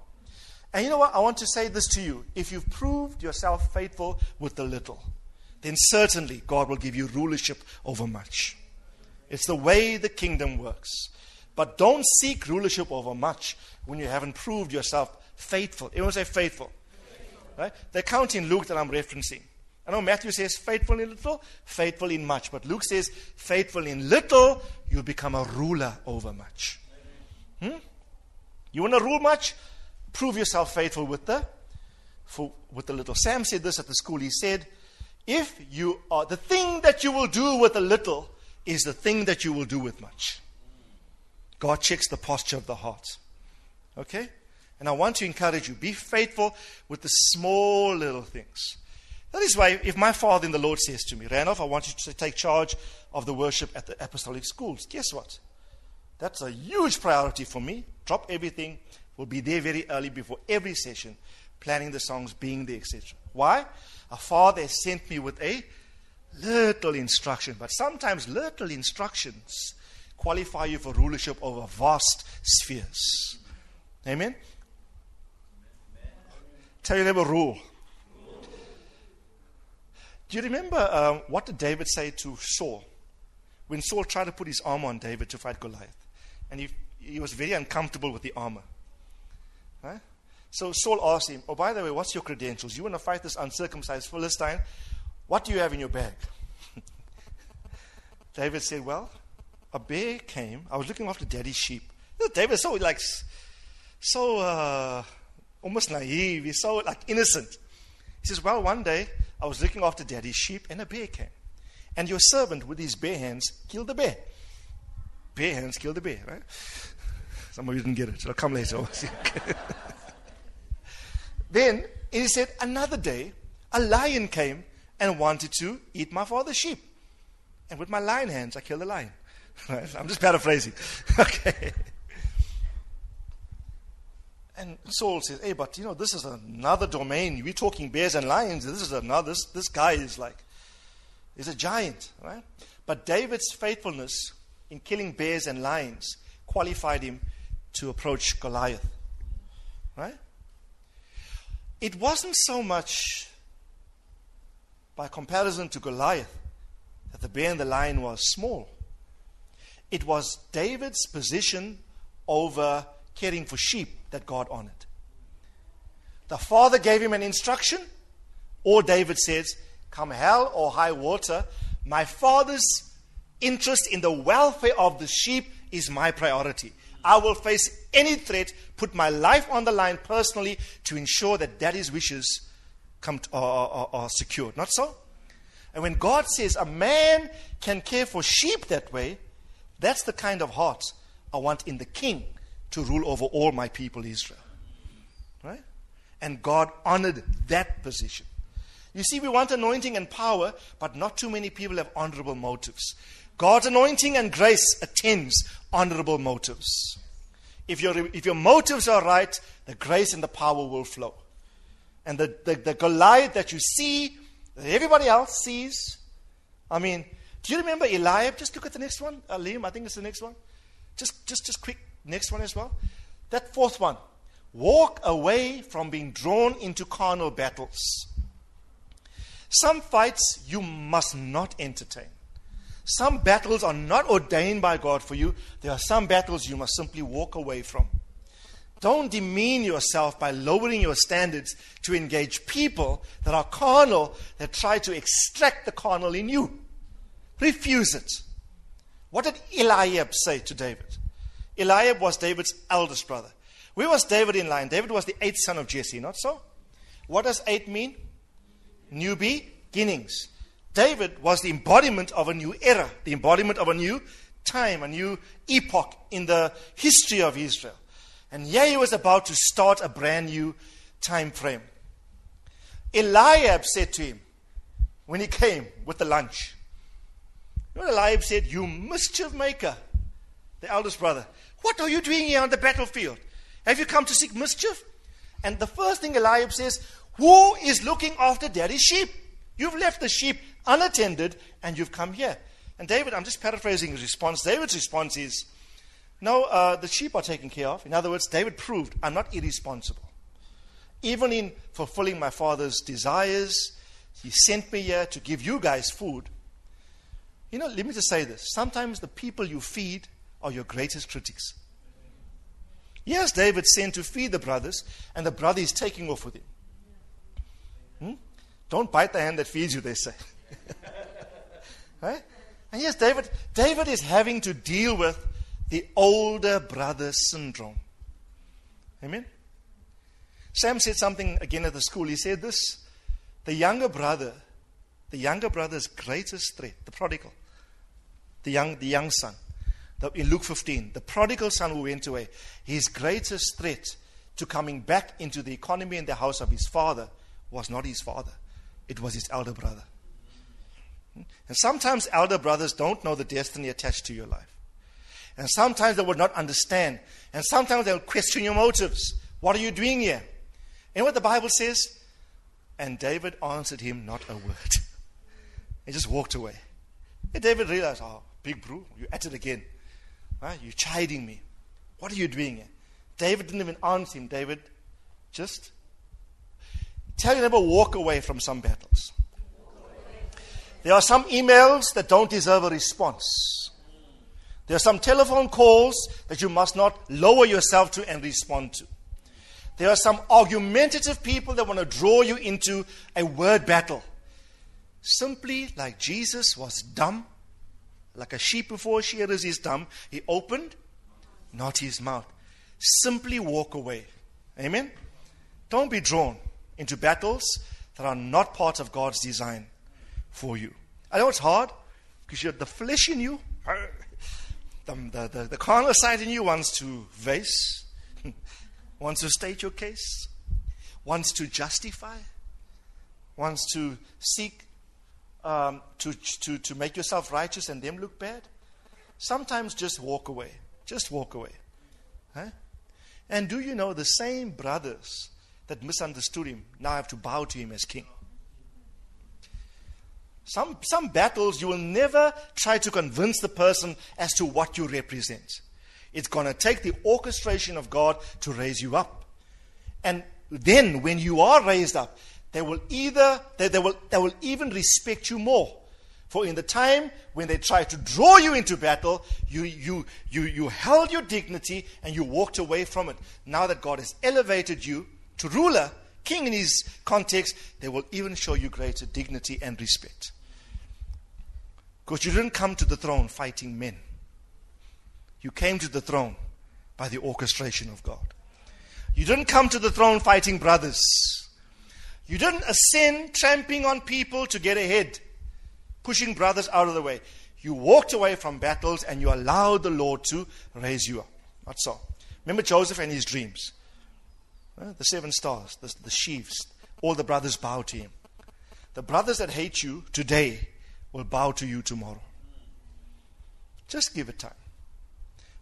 And you know what? I want to say this to you. If you've proved yourself faithful with the little, then certainly God will give you rulership over much. It's the way the kingdom works. But don't seek rulership over much when you haven't proved yourself faithful. Everyone say faithful. Right? The account in Luke that I'm referencing. I know Matthew says faithful in little, faithful in much. But Luke says faithful in little, you become a ruler over much. You want to rule much? Prove yourself faithful with the little. Sam said this at the school. He said, if you are, the thing that you will do with a little is the thing that you will do with much. God checks the posture of the heart. Okay? And I want to encourage you, be faithful with the small little things. That is why if my father in the Lord says to me, Randolph, I want you to take charge of the worship at the apostolic schools. Guess what? That's a huge priority for me. Drop everything. We'll be there very early before every session, planning the songs, being there, etc. Why? A father has sent me with a little instruction. But sometimes little instructions qualify you for rulership over vast spheres. Amen? Tell your neighbor, rule. Do you remember what did David say to Saul? When Saul tried to put his armor on David to fight Goliath. And he was very uncomfortable with the armor. Right? So Saul asked him, oh, by the way, what's your credentials? You want to fight this uncircumcised Philistine? What do you have in your bag? David said, well, a bear came. I was looking after daddy's sheep. You know, David is so almost naive. He's so innocent. He says, well, one day I was looking after daddy's sheep and a bear came. And your servant with his bare hands killed the bear. Bare hands killed the bear, right? Some of you didn't get it. It'll come later. Then he said, another day, a lion came and wanted to eat my father's sheep. And with my lion hands, I killed the lion. Right? I'm just paraphrasing. Okay. And Saul says, hey, but this is another domain. We're talking bears and lions. This is another. This guy is a giant, right? But David's faithfulness in killing bears and lions qualified him to approach Goliath, right? It wasn't so much by comparison to Goliath that the bear and the lion was small. It was David's position over caring for sheep that God honored. The father gave him an instruction, or David says, come hell or high water, my father's interest in the welfare of the sheep is my priority. I will face any threat, put my life on the line personally to ensure that daddy's wishes are secured. Not so? And when God says a man can care for sheep that way, that's the kind of heart I want in the king to rule over all my people Israel. Right? And God honored that position. You see, we want anointing and power, but not too many people have honorable motives. God's anointing and grace attends honorable motives. If your motives are right, the grace and the power will flow. And the Goliath that you see, that everybody else sees. I mean, do you remember Eliab? Just look at the next one. Liam, I think it's the next one. Just quick, next one as well. That fourth one. Walk away from being drawn into carnal battles. Some fights you must not entertain. Some battles are not ordained by God for you. There are some battles you must simply walk away from. Don't demean yourself by lowering your standards to engage people that are carnal, that try to extract the carnal in you. Refuse it. What did Eliab say to David? Eliab was David's eldest brother. Where was David in line? David was the 8th son of Jesse, not so? What does 8 mean? New beginnings. David was the embodiment of a new era, the embodiment of a new time, a new epoch in the history of Israel. And here he was about to start a brand new time frame. Eliab said to him, when he came with the lunch, you know what Eliab said? You mischief maker, the eldest brother. What are you doing here on the battlefield? Have you come to seek mischief? And the first thing Eliab says, who is looking after daddy's sheep? You've left the sheep unattended, and you've come here. And David, I'm just paraphrasing his response. David's response is, no, the sheep are taken care of. In other words, David proved, I'm not irresponsible. Even in fulfilling my father's desires, he sent me here to give you guys food. You know, let me just say this. Sometimes the people you feed are your greatest critics. Yes, David sent to feed the brothers, and the brother is taking off with him. Don't bite the hand that feeds you, they say. Right? And yes, David is having to deal with the older brother syndrome. Amen? Sam said something again at the school. He said this, the younger brother's greatest threat, the prodigal, the young son. In Luke 15, the prodigal son who went away, his greatest threat to coming back into the economy and the house of his father was not his father. It was his elder brother. And sometimes elder brothers don't know the destiny attached to your life. And sometimes they will not understand. And sometimes they'll question your motives. What are you doing here? And what the Bible says, and David answered him not a word. He just walked away. And David realized, oh, big brew, you're at it again. Right? You're chiding me. What are you doing here? David didn't even answer him. David just... Tell you never walk away from some battles. There are some emails that don't deserve a response. There are some telephone calls that you must not lower yourself to and respond to. There are some argumentative people that want to draw you into a word battle. Simply like Jesus was dumb, like a sheep before a shearers is dumb, he opened not his mouth. Simply walk away. Amen? Don't be drawn into battles that are not part of God's design for you. I know it's hard because you have the flesh in you, the carnal side in you wants to vase, wants to state your case, wants to justify, wants to seek to make yourself righteous and them look bad. Sometimes just walk away. Just walk away. Huh? And do you know the same brothers that misunderstood him, now I have to bow to him as king. Some battles, you will never try to convince the person as to what you represent. It's going to take the orchestration of God to raise you up. And then, when you are raised up, they will even respect you more. For in the time when they tried to draw you into battle, you held your dignity and you walked away from it. Now that God has elevated you to ruler, king in his context, they will even show you greater dignity and respect. Because you didn't come to the throne fighting men. You came to the throne by the orchestration of God. You didn't come to the throne fighting brothers. You didn't ascend tramping on people to get ahead, pushing brothers out of the way. You walked away from battles and you allowed the Lord to raise you up. That's all. Remember Joseph and his dreams. The 7 stars, the sheaves, all the brothers bow to him. The brothers that hate you today will bow to you tomorrow. Just give it time.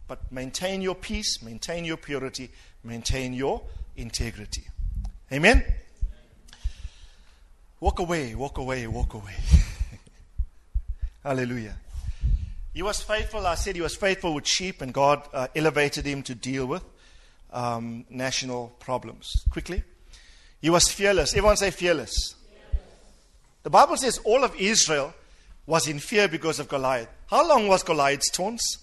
But maintain your peace, maintain your purity, maintain your integrity. Amen? Walk away, walk away, walk away. Hallelujah. He was faithful. I said he was faithful with sheep, and God elevated him to deal with national problems. Quickly. He was fearless. Everyone say fearless. Fearless. The Bible says all of Israel was in fear because of Goliath. How long was Goliath's taunts?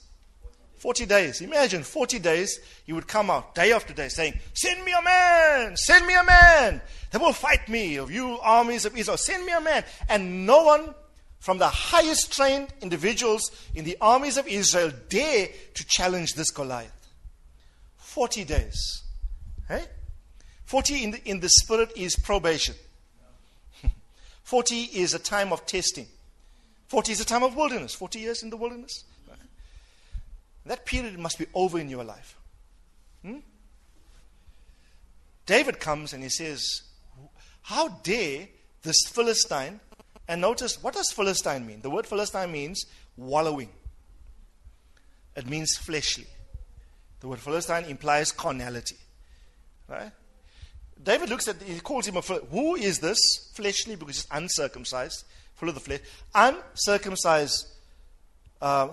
40 days. Imagine 40 days he would come out day after day saying, send me a man, send me a man. They will fight me, of you armies of Israel, send me a man. And no one from the highest trained individuals in the armies of Israel dare to challenge this Goliath. 40 days. Hey? 40 in the spirit is probation. 40 is a time of testing. 40 is a time of wilderness. 40 years in the wilderness. That period must be over in your life. David comes and he says, how dare this Philistine? And notice, what does Philistine mean? The word Philistine means wallowing. It means fleshly. The word Philistine implies carnality. Right? David looks at, he calls him a Philistine. Who is this? Fleshly, because he's uncircumcised, full of the flesh. Uncircumcised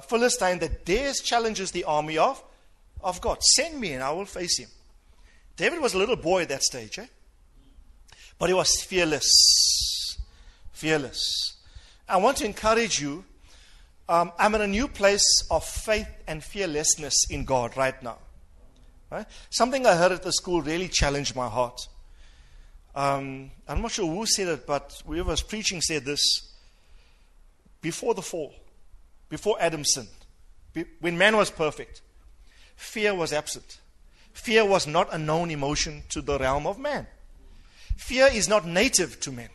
Philistine that dares challenges the army of God. Send me and I will face him. David was a little boy at that stage, but he was fearless. Fearless. I want to encourage you. I'm in a new place of faith and fearlessness in God right now. Right? Something I heard at the school really challenged my heart. I'm not sure who said it, but whoever was preaching said this. Before the fall, before Adam sinned, when man was perfect, fear was absent. Fear was not a known emotion to the realm of man. Fear is not native to man.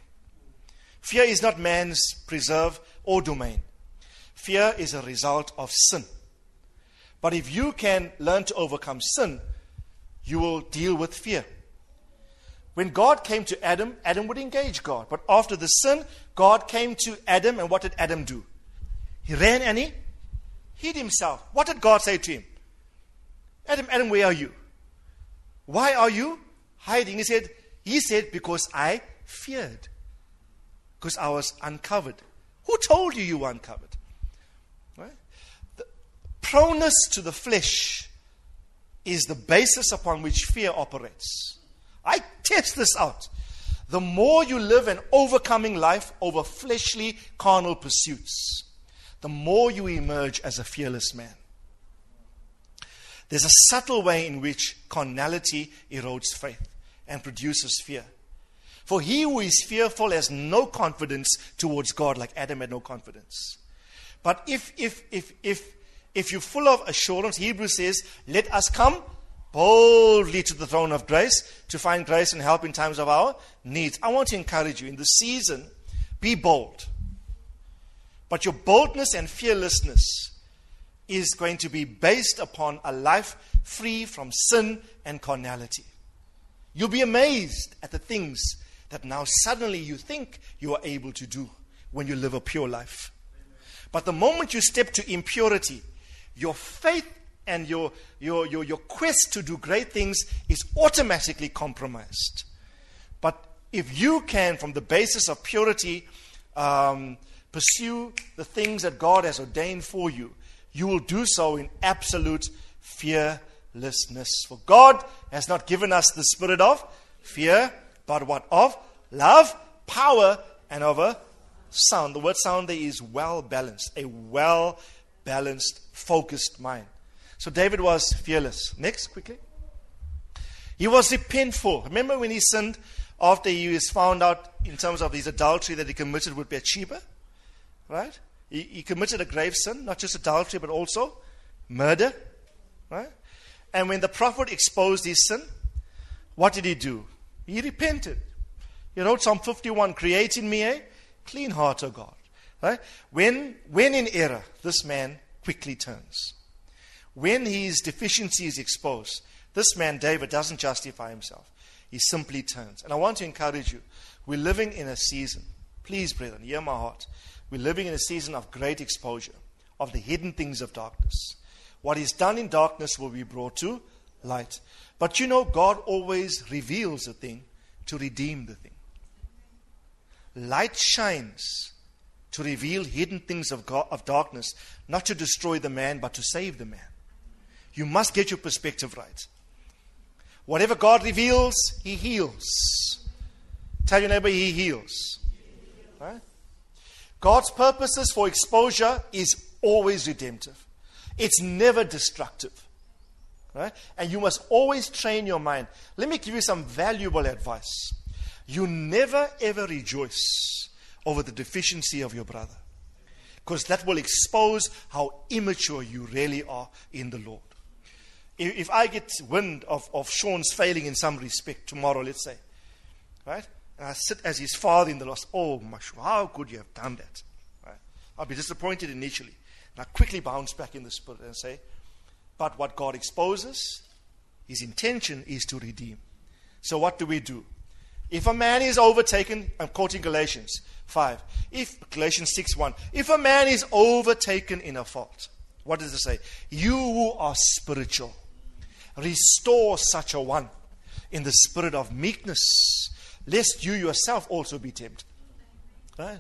Fear is not man's preserve or domain. Fear is a result of sin. But if you can learn to overcome sin, you will deal with fear. When God came to Adam, Adam would engage God. But after the sin, God came to Adam, and what did Adam do? He ran and he hid himself. What did God say to him? Adam, Adam, where are you? Why are you hiding? He said, because I feared. Because I was uncovered. Who told you you were uncovered? Right? The proneness to the flesh is the basis upon which fear operates. I test this out. The more you live an overcoming life over fleshly, carnal pursuits, the more you emerge as a fearless man. There's a subtle way in which carnality erodes faith and produces fear. For he who is fearful has no confidence towards God, like Adam had no confidence. But if you're full of assurance, Hebrews says, let us come boldly to the throne of grace to find grace and help in times of our needs. I want to encourage you in this season, be bold. But your boldness and fearlessness is going to be based upon a life free from sin and carnality. You'll be amazed at the things that now suddenly you think you are able to do when you live a pure life. But the moment you step to impurity, your faith and your quest to do great things is automatically compromised. But if you can, from the basis of purity, pursue the things that God has ordained for you, you will do so in absolute fearlessness. For God has not given us the spirit of fear, but what? Of love, power, and of a sound. The word sound there is well-balanced, a well-balanced, focused mind. So David was fearless. Next, quickly. He was repentful. Remember when he sinned after he was found out in terms of his adultery that he committed with Bathsheba? Right? He committed a grave sin, not just adultery, but also murder. Right? And when the prophet exposed his sin, what did he do? He repented. He wrote Psalm 51, create in me a clean heart, O God. Right? When in error, this man quickly turns. When his deficiency is exposed, this man, David, doesn't justify himself. He simply turns. And I want to encourage you. We're living in a season. Please, brethren, hear my heart. We're living in a season of great exposure of the hidden things of darkness. What is done in darkness will be brought to light. But you know, God always reveals a thing to redeem the thing. Light shines to reveal hidden things of darkness, not to destroy the man, but to save the man. You must get your perspective right. Whatever God reveals, He heals. Tell your neighbor, He heals. Right? God's purposes for exposure is always redemptive. It's never destructive. Right? And you must always train your mind. Let me give you some valuable advice. You never ever rejoice over the deficiency of your brother, because that will expose how immature you really are in the Lord. If I get wind of Sean's failing in some respect tomorrow, let's say, right? And I sit as his father in the loss, oh, my, how could you have done that? Right? I'll be disappointed initially. And I quickly bounce back in the spirit and say, but what God exposes, His intention is to redeem. So what do we do? If a man is overtaken, I'm quoting Galatians 5. Galatians 6:1. If a man is overtaken in a fault, what does it say? You who are spiritual, restore such a one in the spirit of meekness, lest you yourself also be tempted. Right?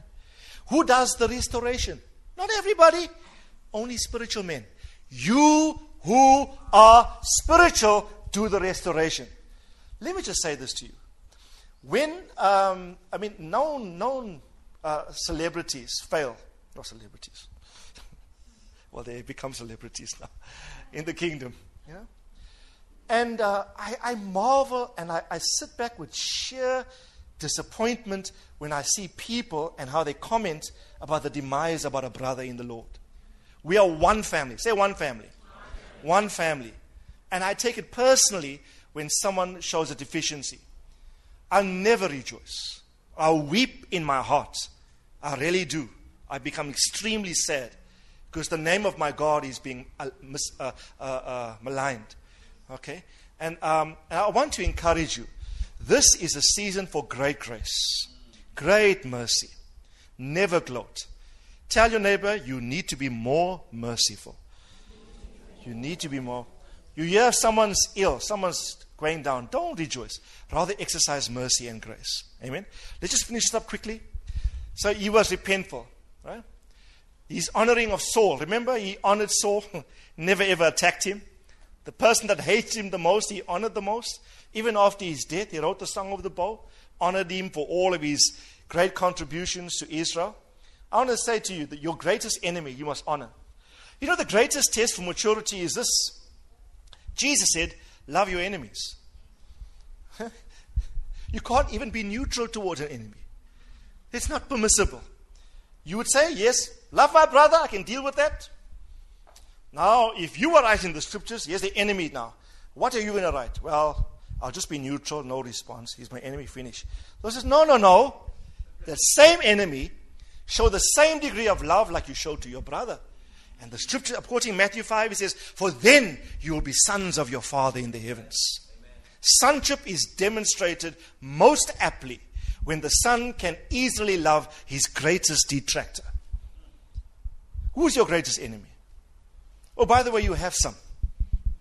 Who does the restoration? Not everybody, only spiritual men. You who are spiritual do the restoration. Let me just say this to you. When, known celebrities fail. Not celebrities. Well, they become celebrities now in the kingdom. You know? And I marvel and I sit back with sheer disappointment when I see people and how they comment about the demise about a brother in the Lord. We are one family. Say one family. One family. And I take it personally when someone shows a deficiency. I'll never rejoice. I'll weep in my heart. I really do. I become extremely sad because the name of my God is being maligned. Okay? And I want to encourage you. This is a season for great grace, great mercy. Never gloat. Tell your neighbor, you need to be more merciful. You need to be more. You hear someone's ill, someone's going down, don't rejoice. Rather exercise mercy and grace. Amen. Let's just finish this up quickly. So he was repentful, right? He's honoring of Saul. Remember, he honored Saul, never ever attacked him. The person that hated him the most, he honored the most. Even after his death, he wrote the Song of the Bow, honored him for all of his great contributions to Israel. I want to say to you that your greatest enemy you must honor. You know, the greatest test for maturity is this. Jesus said, love your enemies. You can't even be neutral towards an enemy. It's not permissible. You would say, yes, love my brother, I can deal with that. Now, if you are writing the scriptures, here's the enemy now. What are you going to write? Well, I'll just be neutral, no response. He's my enemy, finish. So he says, no. That same enemy, show the same degree of love like you showed to your brother. And the scripture, quoting Matthew 5, it says, for then you will be sons of your Father in the heavens. Amen. Sonship is demonstrated most aptly when the son can easily love his greatest detractor. Who's your greatest enemy? Oh, by the way, you have some.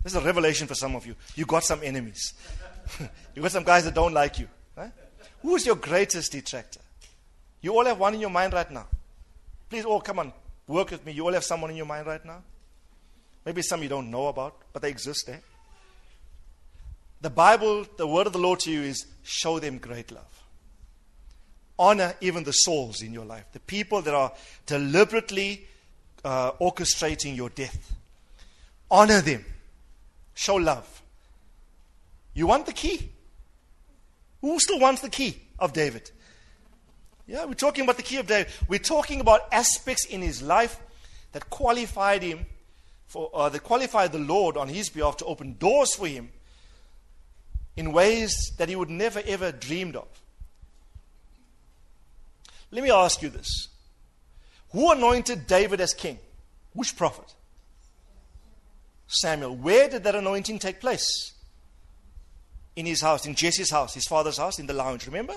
This is a revelation for some of you. You got some enemies. You got some guys that don't like you. Right? Who's your greatest detractor? You all have one in your mind right now. Please, all come on. Work with me. You all have someone in your mind right now. Maybe some you don't know about, but they exist there. The Bible, the word of the Lord to you is, show them great love. Honor even the souls in your life. The people that are deliberately orchestrating your death. Honor them. Show love. You want the key? Who still wants the key of David? Yeah, we're talking about the key of David. We're talking about aspects in his life that qualified him, that qualified the Lord on his behalf to open doors for him in ways that he would never ever dreamed of. Let me ask you this. Who anointed David as king? Which prophet? Samuel. Where did that anointing take place? In his house, in Jesse's house, his father's house, in the lounge, remember?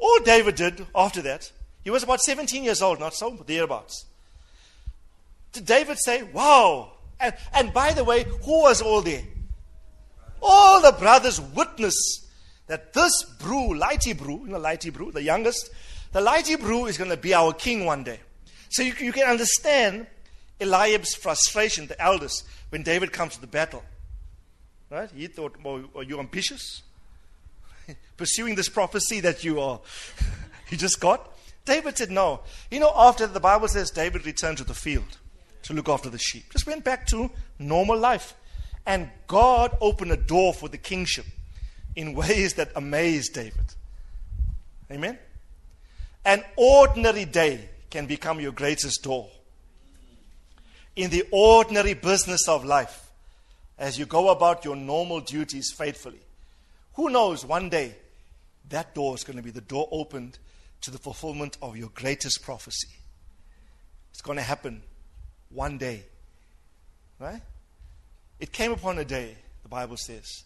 All David did after that, he was about 17 years old, not so, but thereabouts. Did David say, wow, And by the way, who was all there? All the brothers witness that this brew, Light Hebrew, the youngest, the Light Hebrew is going to be our king one day. So you can understand Eliab's frustration, the eldest, when David comes to the battle. Right? He thought, well, are you ambitious? Pursuing this prophecy that you just got? David said no. You know, after the Bible says David returned to the field to look after the sheep. Just went back to normal life. And God opened a door for the kingship in ways that amazed David. Amen? An ordinary day can become your greatest door. In the ordinary business of life, as you go about your normal duties faithfully, who knows, one day, that door is going to be the door opened to the fulfillment of your greatest prophecy. It's going to happen one day. Right? It came upon a day, the Bible says.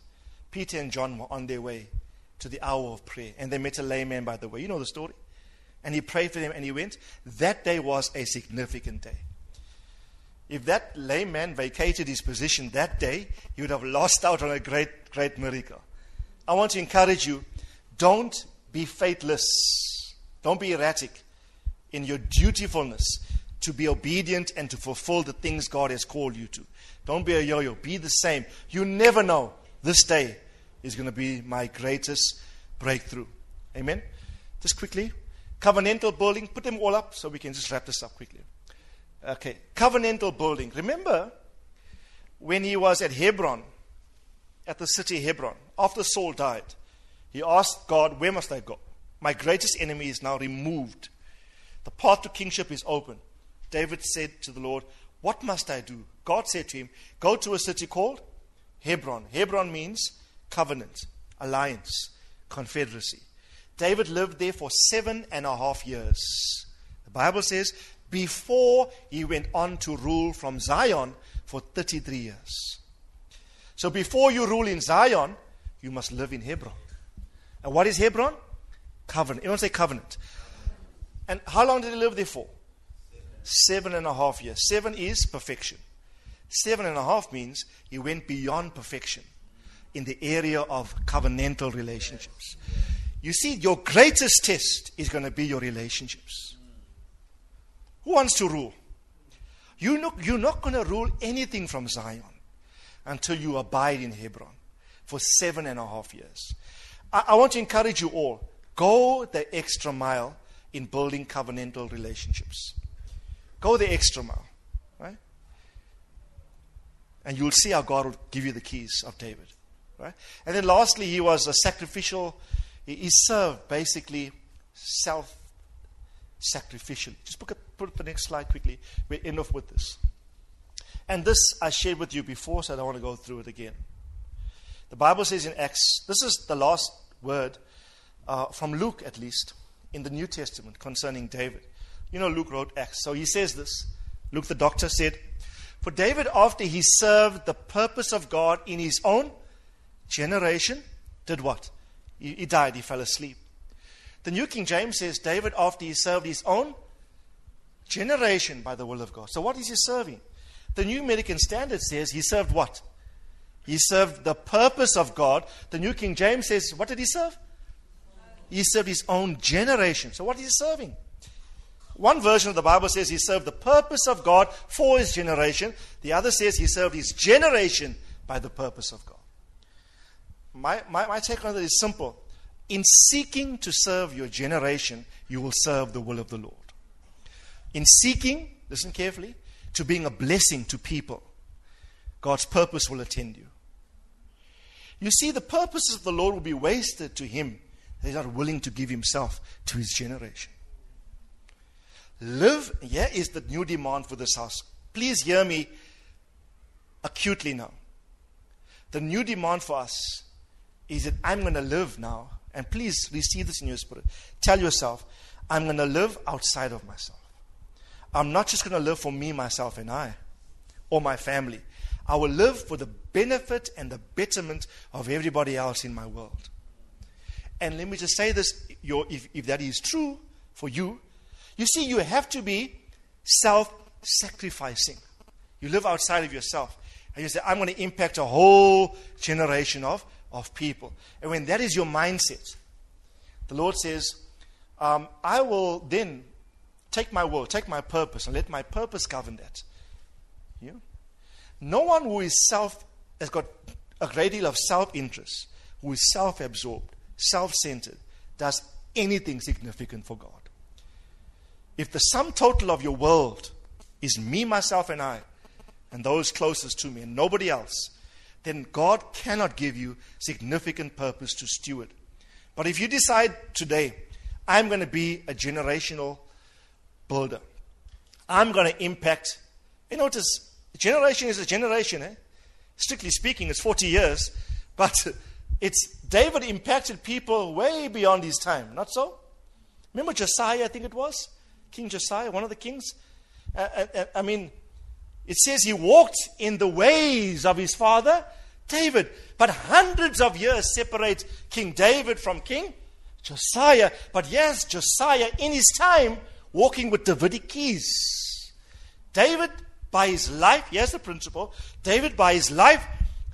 Peter and John were on their way to the hour of prayer. And they met a layman, by the way. You know the story. And he prayed for them and he went. That day was a significant day. If that layman vacated his position that day, he would have lost out on a great, great miracle. I want to encourage you, don't be faithless. Don't be erratic in your dutifulness to be obedient and to fulfill the things God has called you to. Don't be a yo-yo. Be the same. You never know. This day is going to be my greatest breakthrough. Amen? Just quickly. Covenantal building. Put them all up so we can just wrap this up quickly. Okay. Covenantal building. Remember when he was at Hebron, at the city Hebron, after Saul died, he asked God, where must I go? My greatest enemy is now removed. The path to kingship is open. David said to the Lord, what must I do? God said to him, go to a city called Hebron. Hebron means covenant, alliance, confederacy. David lived there for 7.5 years. The Bible says, before he went on to rule from Zion for 33 years. So before you rule in Zion, you must live in Hebron. And what is Hebron? Covenant. Everyone say covenant. And how long did he live there for? 7.5 years. 7 is perfection. 7.5 means he went beyond perfection in the area of covenantal relationships. You see, your greatest test is going to be your relationships. Who wants to rule? You're not going to rule anything from Zion until you abide in Hebron for 7.5 years. I want to encourage you all, go the extra mile in building covenantal relationships. Go the extra mile, right? And you'll see how God will give you the keys of David, right? And then lastly, he was a sacrificial. He served basically self-sacrificially. Just put up the next slide quickly. We'll end off with this. And this I shared with you before, so I don't want to go through it again. The Bible says in Acts, this is the last word from Luke at least, in the New Testament concerning David. You know, Luke wrote Acts. So he says this. Luke the doctor said, for David, after he served the purpose of God in his own generation, did what? He died. He fell asleep. The New King James says, David, after he served his own generation by the will of God. So what is he serving? The New American Standard says he served what? He served the purpose of God. The New King James says, what did he serve? He served his own generation. So what is he serving? One version of the Bible says he served the purpose of God for his generation. The other says he served his generation by the purpose of God. My take on that is simple. In seeking to serve your generation, you will serve the will of the Lord. In seeking, listen carefully, to being a blessing to people, God's purpose will attend you. You see, the purposes of the Lord will be wasted to him that is not willing to give himself to his generation. Live, here is the new demand for this house. Please hear me acutely now. The new demand for us is that I'm going to live now. And please receive this in your spirit. Tell yourself, I'm going to live outside of myself. I'm not just going to live for me, myself, and I, or my family. I will live for the benefit and the betterment of everybody else in my world. And let me just say this, if that is true for you, you see, you have to be self-sacrificing You live outside of yourself. And you say, I'm going to impact a whole generation of people. And when that is your mindset, the Lord says, I will then take my will, take my purpose, and let my purpose govern that. Yeah? No one who is has got a great deal of self-interest, who is self-absorbed, self-centered, does anything significant for God. If the sum total of your world is me, myself, and I, and those closest to me, and nobody else, then God cannot give you significant purpose to steward. But if you decide today, I'm going to be a generational builder, I'm going to impact. You notice, a generation is a generation. Strictly speaking, it's 40 years. But it's David impacted people way beyond his time. Not so? Remember Josiah, I think it was? King Josiah, one of the kings? I mean, it says he walked in the ways of his father, David. But hundreds of years separate King David from King Josiah. But yes, Josiah, in his time, walking with Davidic keys. David, by his life, here's the principle. David, by his life,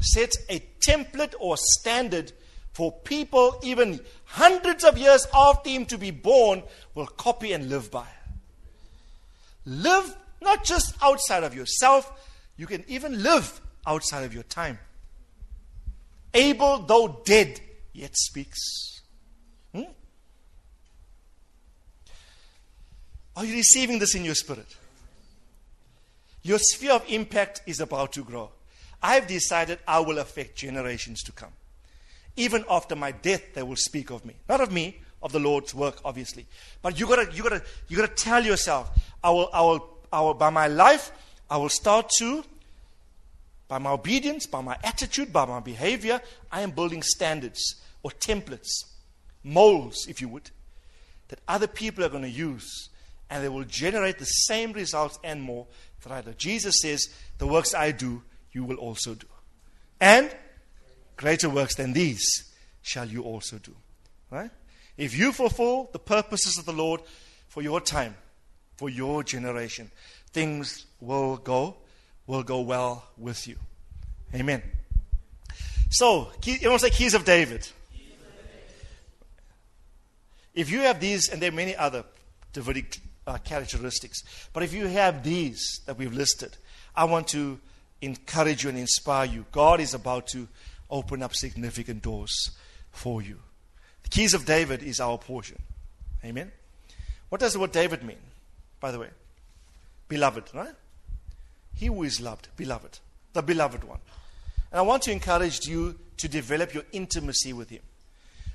sets a template or standard for people even hundreds of years after him to be born will copy and live by. Live not just outside of yourself, you can even live outside of your time. Abel, though dead, yet speaks. Are you receiving this in your spirit? Your sphere of impact is about to grow. I've decided I will affect generations to come. Even after my death, they will speak of me. Not of me, of the Lord's work, obviously. But you gotta tell yourself, I will by my life, I will start to, by my obedience, by my attitude, by my behavior, I am building standards or templates, molds, if you would, that other people are going to use, and they will generate the same results and more that I do. Jesus says, the works I do, you will also do. And greater works than these shall you also do. Right? If you fulfill the purposes of the Lord for your time, for your generation, things will go well with you. Amen. So, everyone say keys of David. If you have these, and there are many other Davidic characteristics, but if you have these that we've listed, I want to encourage you and inspire you. God is about to open up significant doors for you. The keys of David is our portion. Amen. What does the word David mean, by the way? Beloved, right? He who is loved, beloved. The beloved one. And I want to encourage you to develop your intimacy with him.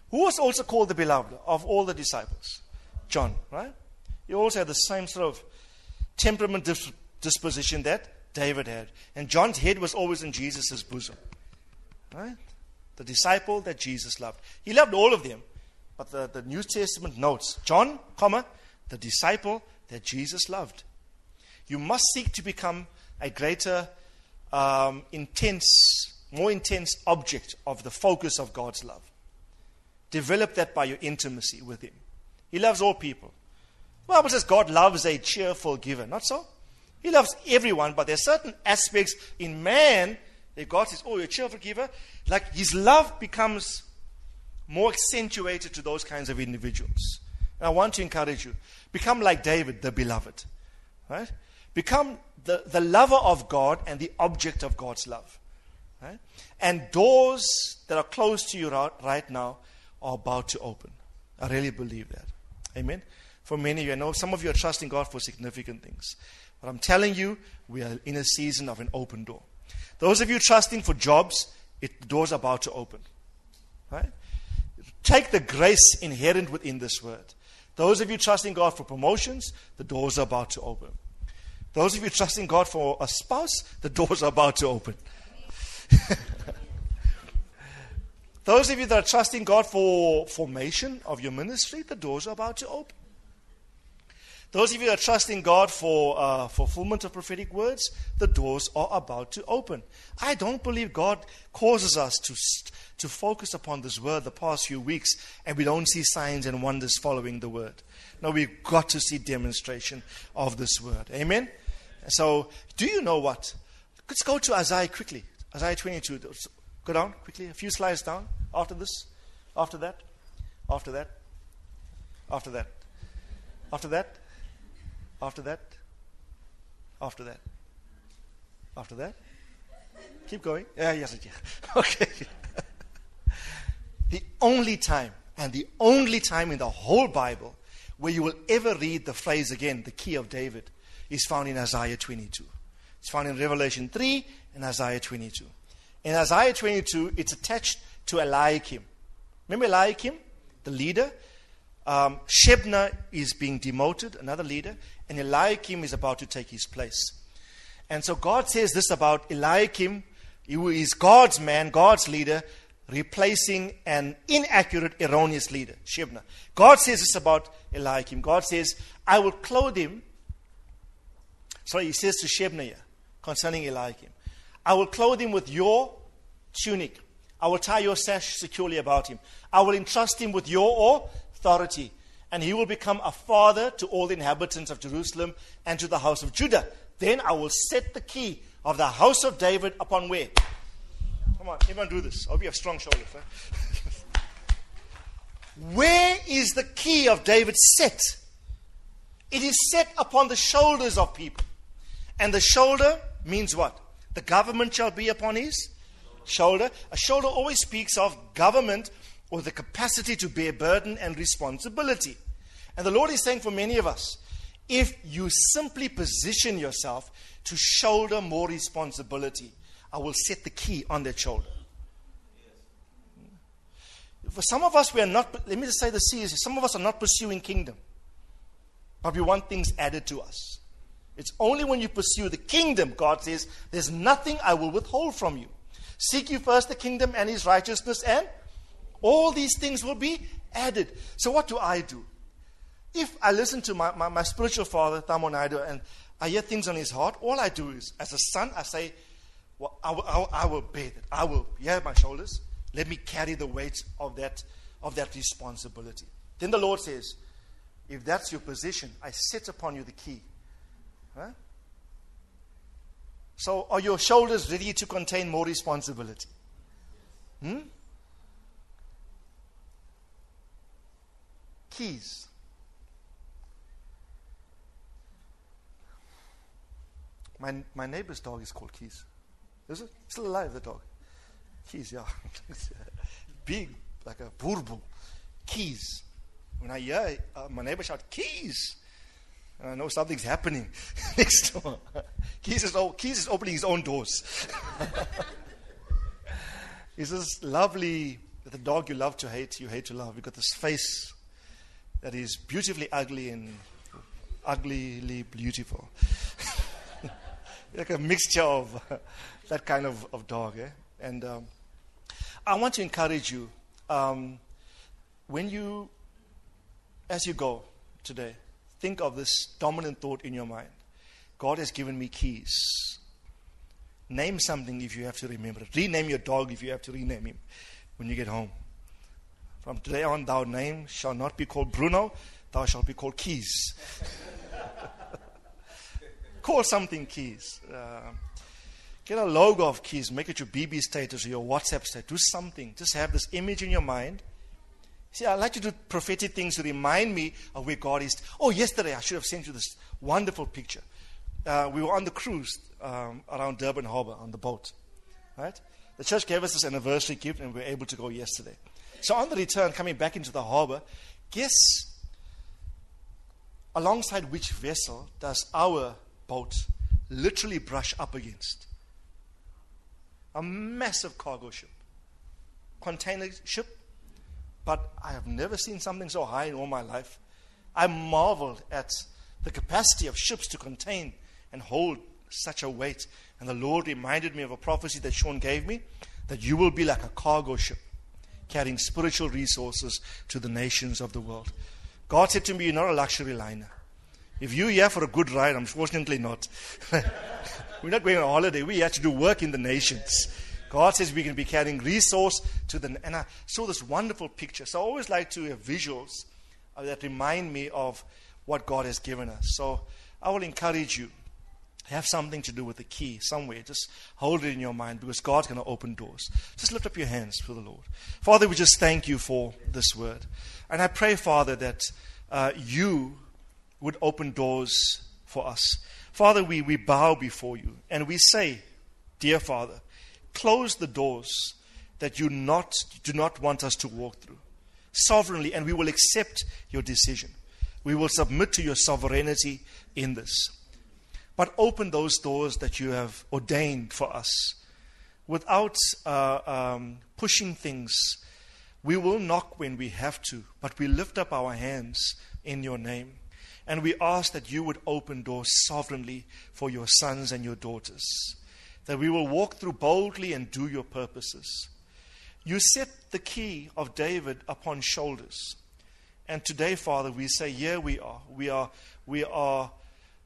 Who was also called the beloved of all the disciples? John, right? He also had the same sort of temperament disposition that David had. And John's head was always in Jesus' bosom. Right? The disciple that Jesus loved. He loved all of them. But the New Testament notes, John, the disciple that Jesus loved. You must seek to become a greater, more intense object of the focus of God's love. Develop that by your intimacy with him. He loves all people. The Bible says God loves a cheerful giver. Not so? He loves everyone, but there are certain aspects in man that God says, oh, you're a cheerful giver. Like his love becomes more accentuated to those kinds of individuals. And I want to encourage you, become like David, the beloved. Right? Become the lover of God and the object of God's love. Right? And doors that are closed to you right now are about to open. I really believe that. Amen? For many of you, I know some of you are trusting God for significant things. But I'm telling you, we are in a season of an open door. Those of you trusting for jobs, the door's about to open. Right? Take the grace inherent within this word. Those of you trusting God for promotions, the door's about to open. Those of you trusting God for a spouse, the door's about to open. Those of you that are trusting God for formation of your ministry, the door's about to open. Those of you that are trusting God for fulfillment of prophetic words, the doors are about to open. I don't believe God causes us to focus upon this word the past few weeks, and we don't see signs and wonders following the word. No, we've got to see demonstration of this word. Amen? So, do you know what? Let's go to Isaiah quickly. Isaiah 22. Go down quickly. A few slides down. After this. After that. After that. After that. After that. After that. After that. After that. Keep going. Yeah, yes, yeah. Okay. The only time, and the only time in the whole Bible where you will ever read the phrase again, the key of David, is found in Isaiah 22. It's found in Revelation 3 and Isaiah 22. In Isaiah 22, it's attached to Eliakim. Remember Eliakim, the leader? Shebna is being demoted, another leader, and Eliakim is about to take his place. And so God says this about Eliakim, who is God's man, God's leader, replacing an inaccurate, erroneous leader, Shebna. God says this about Eliakim. God says, I will clothe him. Sorry, he says to Shebna here, concerning Eliakim, I will clothe him with your tunic. I will tie your sash securely about him. I will entrust him with your authority. And he will become a father to all the inhabitants of Jerusalem and to the house of Judah. Then I will set the key of the house of David upon where? Come on, everyone do this. I hope you have strong shoulders. Huh? Where is the key of David set? It is set upon the shoulders of people. And the shoulder means what? The government shall be upon his shoulder. A shoulder always speaks of government or the capacity to bear burden and responsibility. And the Lord is saying for many of us, if you simply position yourself to shoulder more responsibility, I will set the key on that shoulder. For some of us, we are not, let me just say this seriously, some of us are not pursuing kingdom, but we want things added to us. It's only when you pursue the kingdom, God says, there's nothing I will withhold from you. Seek you first the kingdom and his righteousness, and all these things will be added. So what do? If I listen to my spiritual father, Tamo Naidu, and I hear things on his heart, all I do is, as a son, I say, well, I will bear that. I will, yeah, my shoulders. Let me carry the weight of that responsibility. Then the Lord says, if that's your position, I set upon you the key. Huh? So are your shoulders ready to contain more responsibility? Keys. My neighbor's dog is called Keys. Is it? Still alive, the dog. Keys, yeah. Big, like a burbu. Keys. When I hear my neighbor shout, Keys! And I know something's happening next door. Keys is opening his own doors. It's this lovely, the dog you love to hate, you hate to love. You've got this face that is beautifully ugly and uglily beautiful. Like a mixture of that kind of dog. Eh? And I want to encourage you, as you go today, think of this dominant thought in your mind. God has given me keys. Name something if you have to remember it. Rename your dog if you have to rename him when you get home. From today on, thou name shall not be called Bruno, thou shalt be called Keys. Call something Keys. Get a logo of Keys. Make it your BB status or your WhatsApp status. Do something. Just have this image in your mind. See, I like to do prophetic things to remind me of where God is. Oh, yesterday I should have sent you this wonderful picture. We were on the cruise around Durban Harbour on the boat. Right? The church gave us this anniversary gift and we were able to go yesterday. So on the return, coming back into the harbour, guess alongside which vessel does our boat literally brush up against? A massive cargo ship, container ship, but I have never seen something so high in all my life. I marveled at the capacity of ships to contain and hold such a weight, and the Lord reminded me of a prophecy that Sean gave me, that you will be like a cargo ship carrying spiritual resources to the nations of the world. God said to me, you're not a luxury liner. If you're here for a good ride, unfortunately not. We're not going on holiday. We have to do work in the nations. God says we can be carrying resource to the... And I saw this wonderful picture. So I always like to have visuals that remind me of what God has given us. So I will encourage you Have something to do with the key somewhere. Just hold it in your mind, because God's going to open doors. Just lift up your hands to the Lord. Father, we just thank you for this word. And I pray, Father, that you would open doors for us. Father, we bow before you and we say, dear Father, close the doors that you do not want us to walk through sovereignly, and we will accept your decision. We will submit to your sovereignty in this. But open those doors that you have ordained for us. Without pushing things, we will knock when we have to, but we lift up our hands in your name. And we ask that you would open doors sovereignly for your sons and your daughters, that we will walk through boldly and do your purposes. You set the key of David upon shoulders. And today, Father, we say, here we are. We are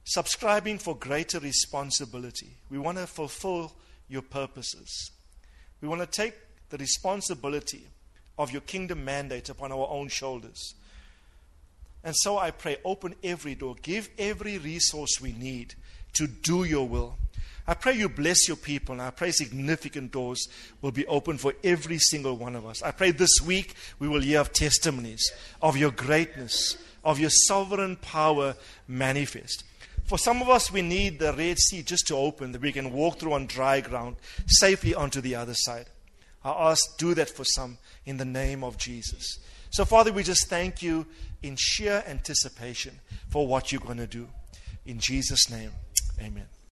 subscribing for greater responsibility. We want to fulfill your purposes. We want to take the responsibility of your kingdom mandate upon our own shoulders. And so I pray, open every door. Give every resource we need to do your will. I pray you bless your people, and I pray significant doors will be open for every single one of us. I pray this week we will hear of testimonies of your greatness, of your sovereign power manifest. For some of us, we need the Red Sea just to open, that we can walk through on dry ground safely onto the other side. I ask, do that for some in the name of Jesus. So, Father, we just thank you in sheer anticipation for what you're going to do. In Jesus' name, amen.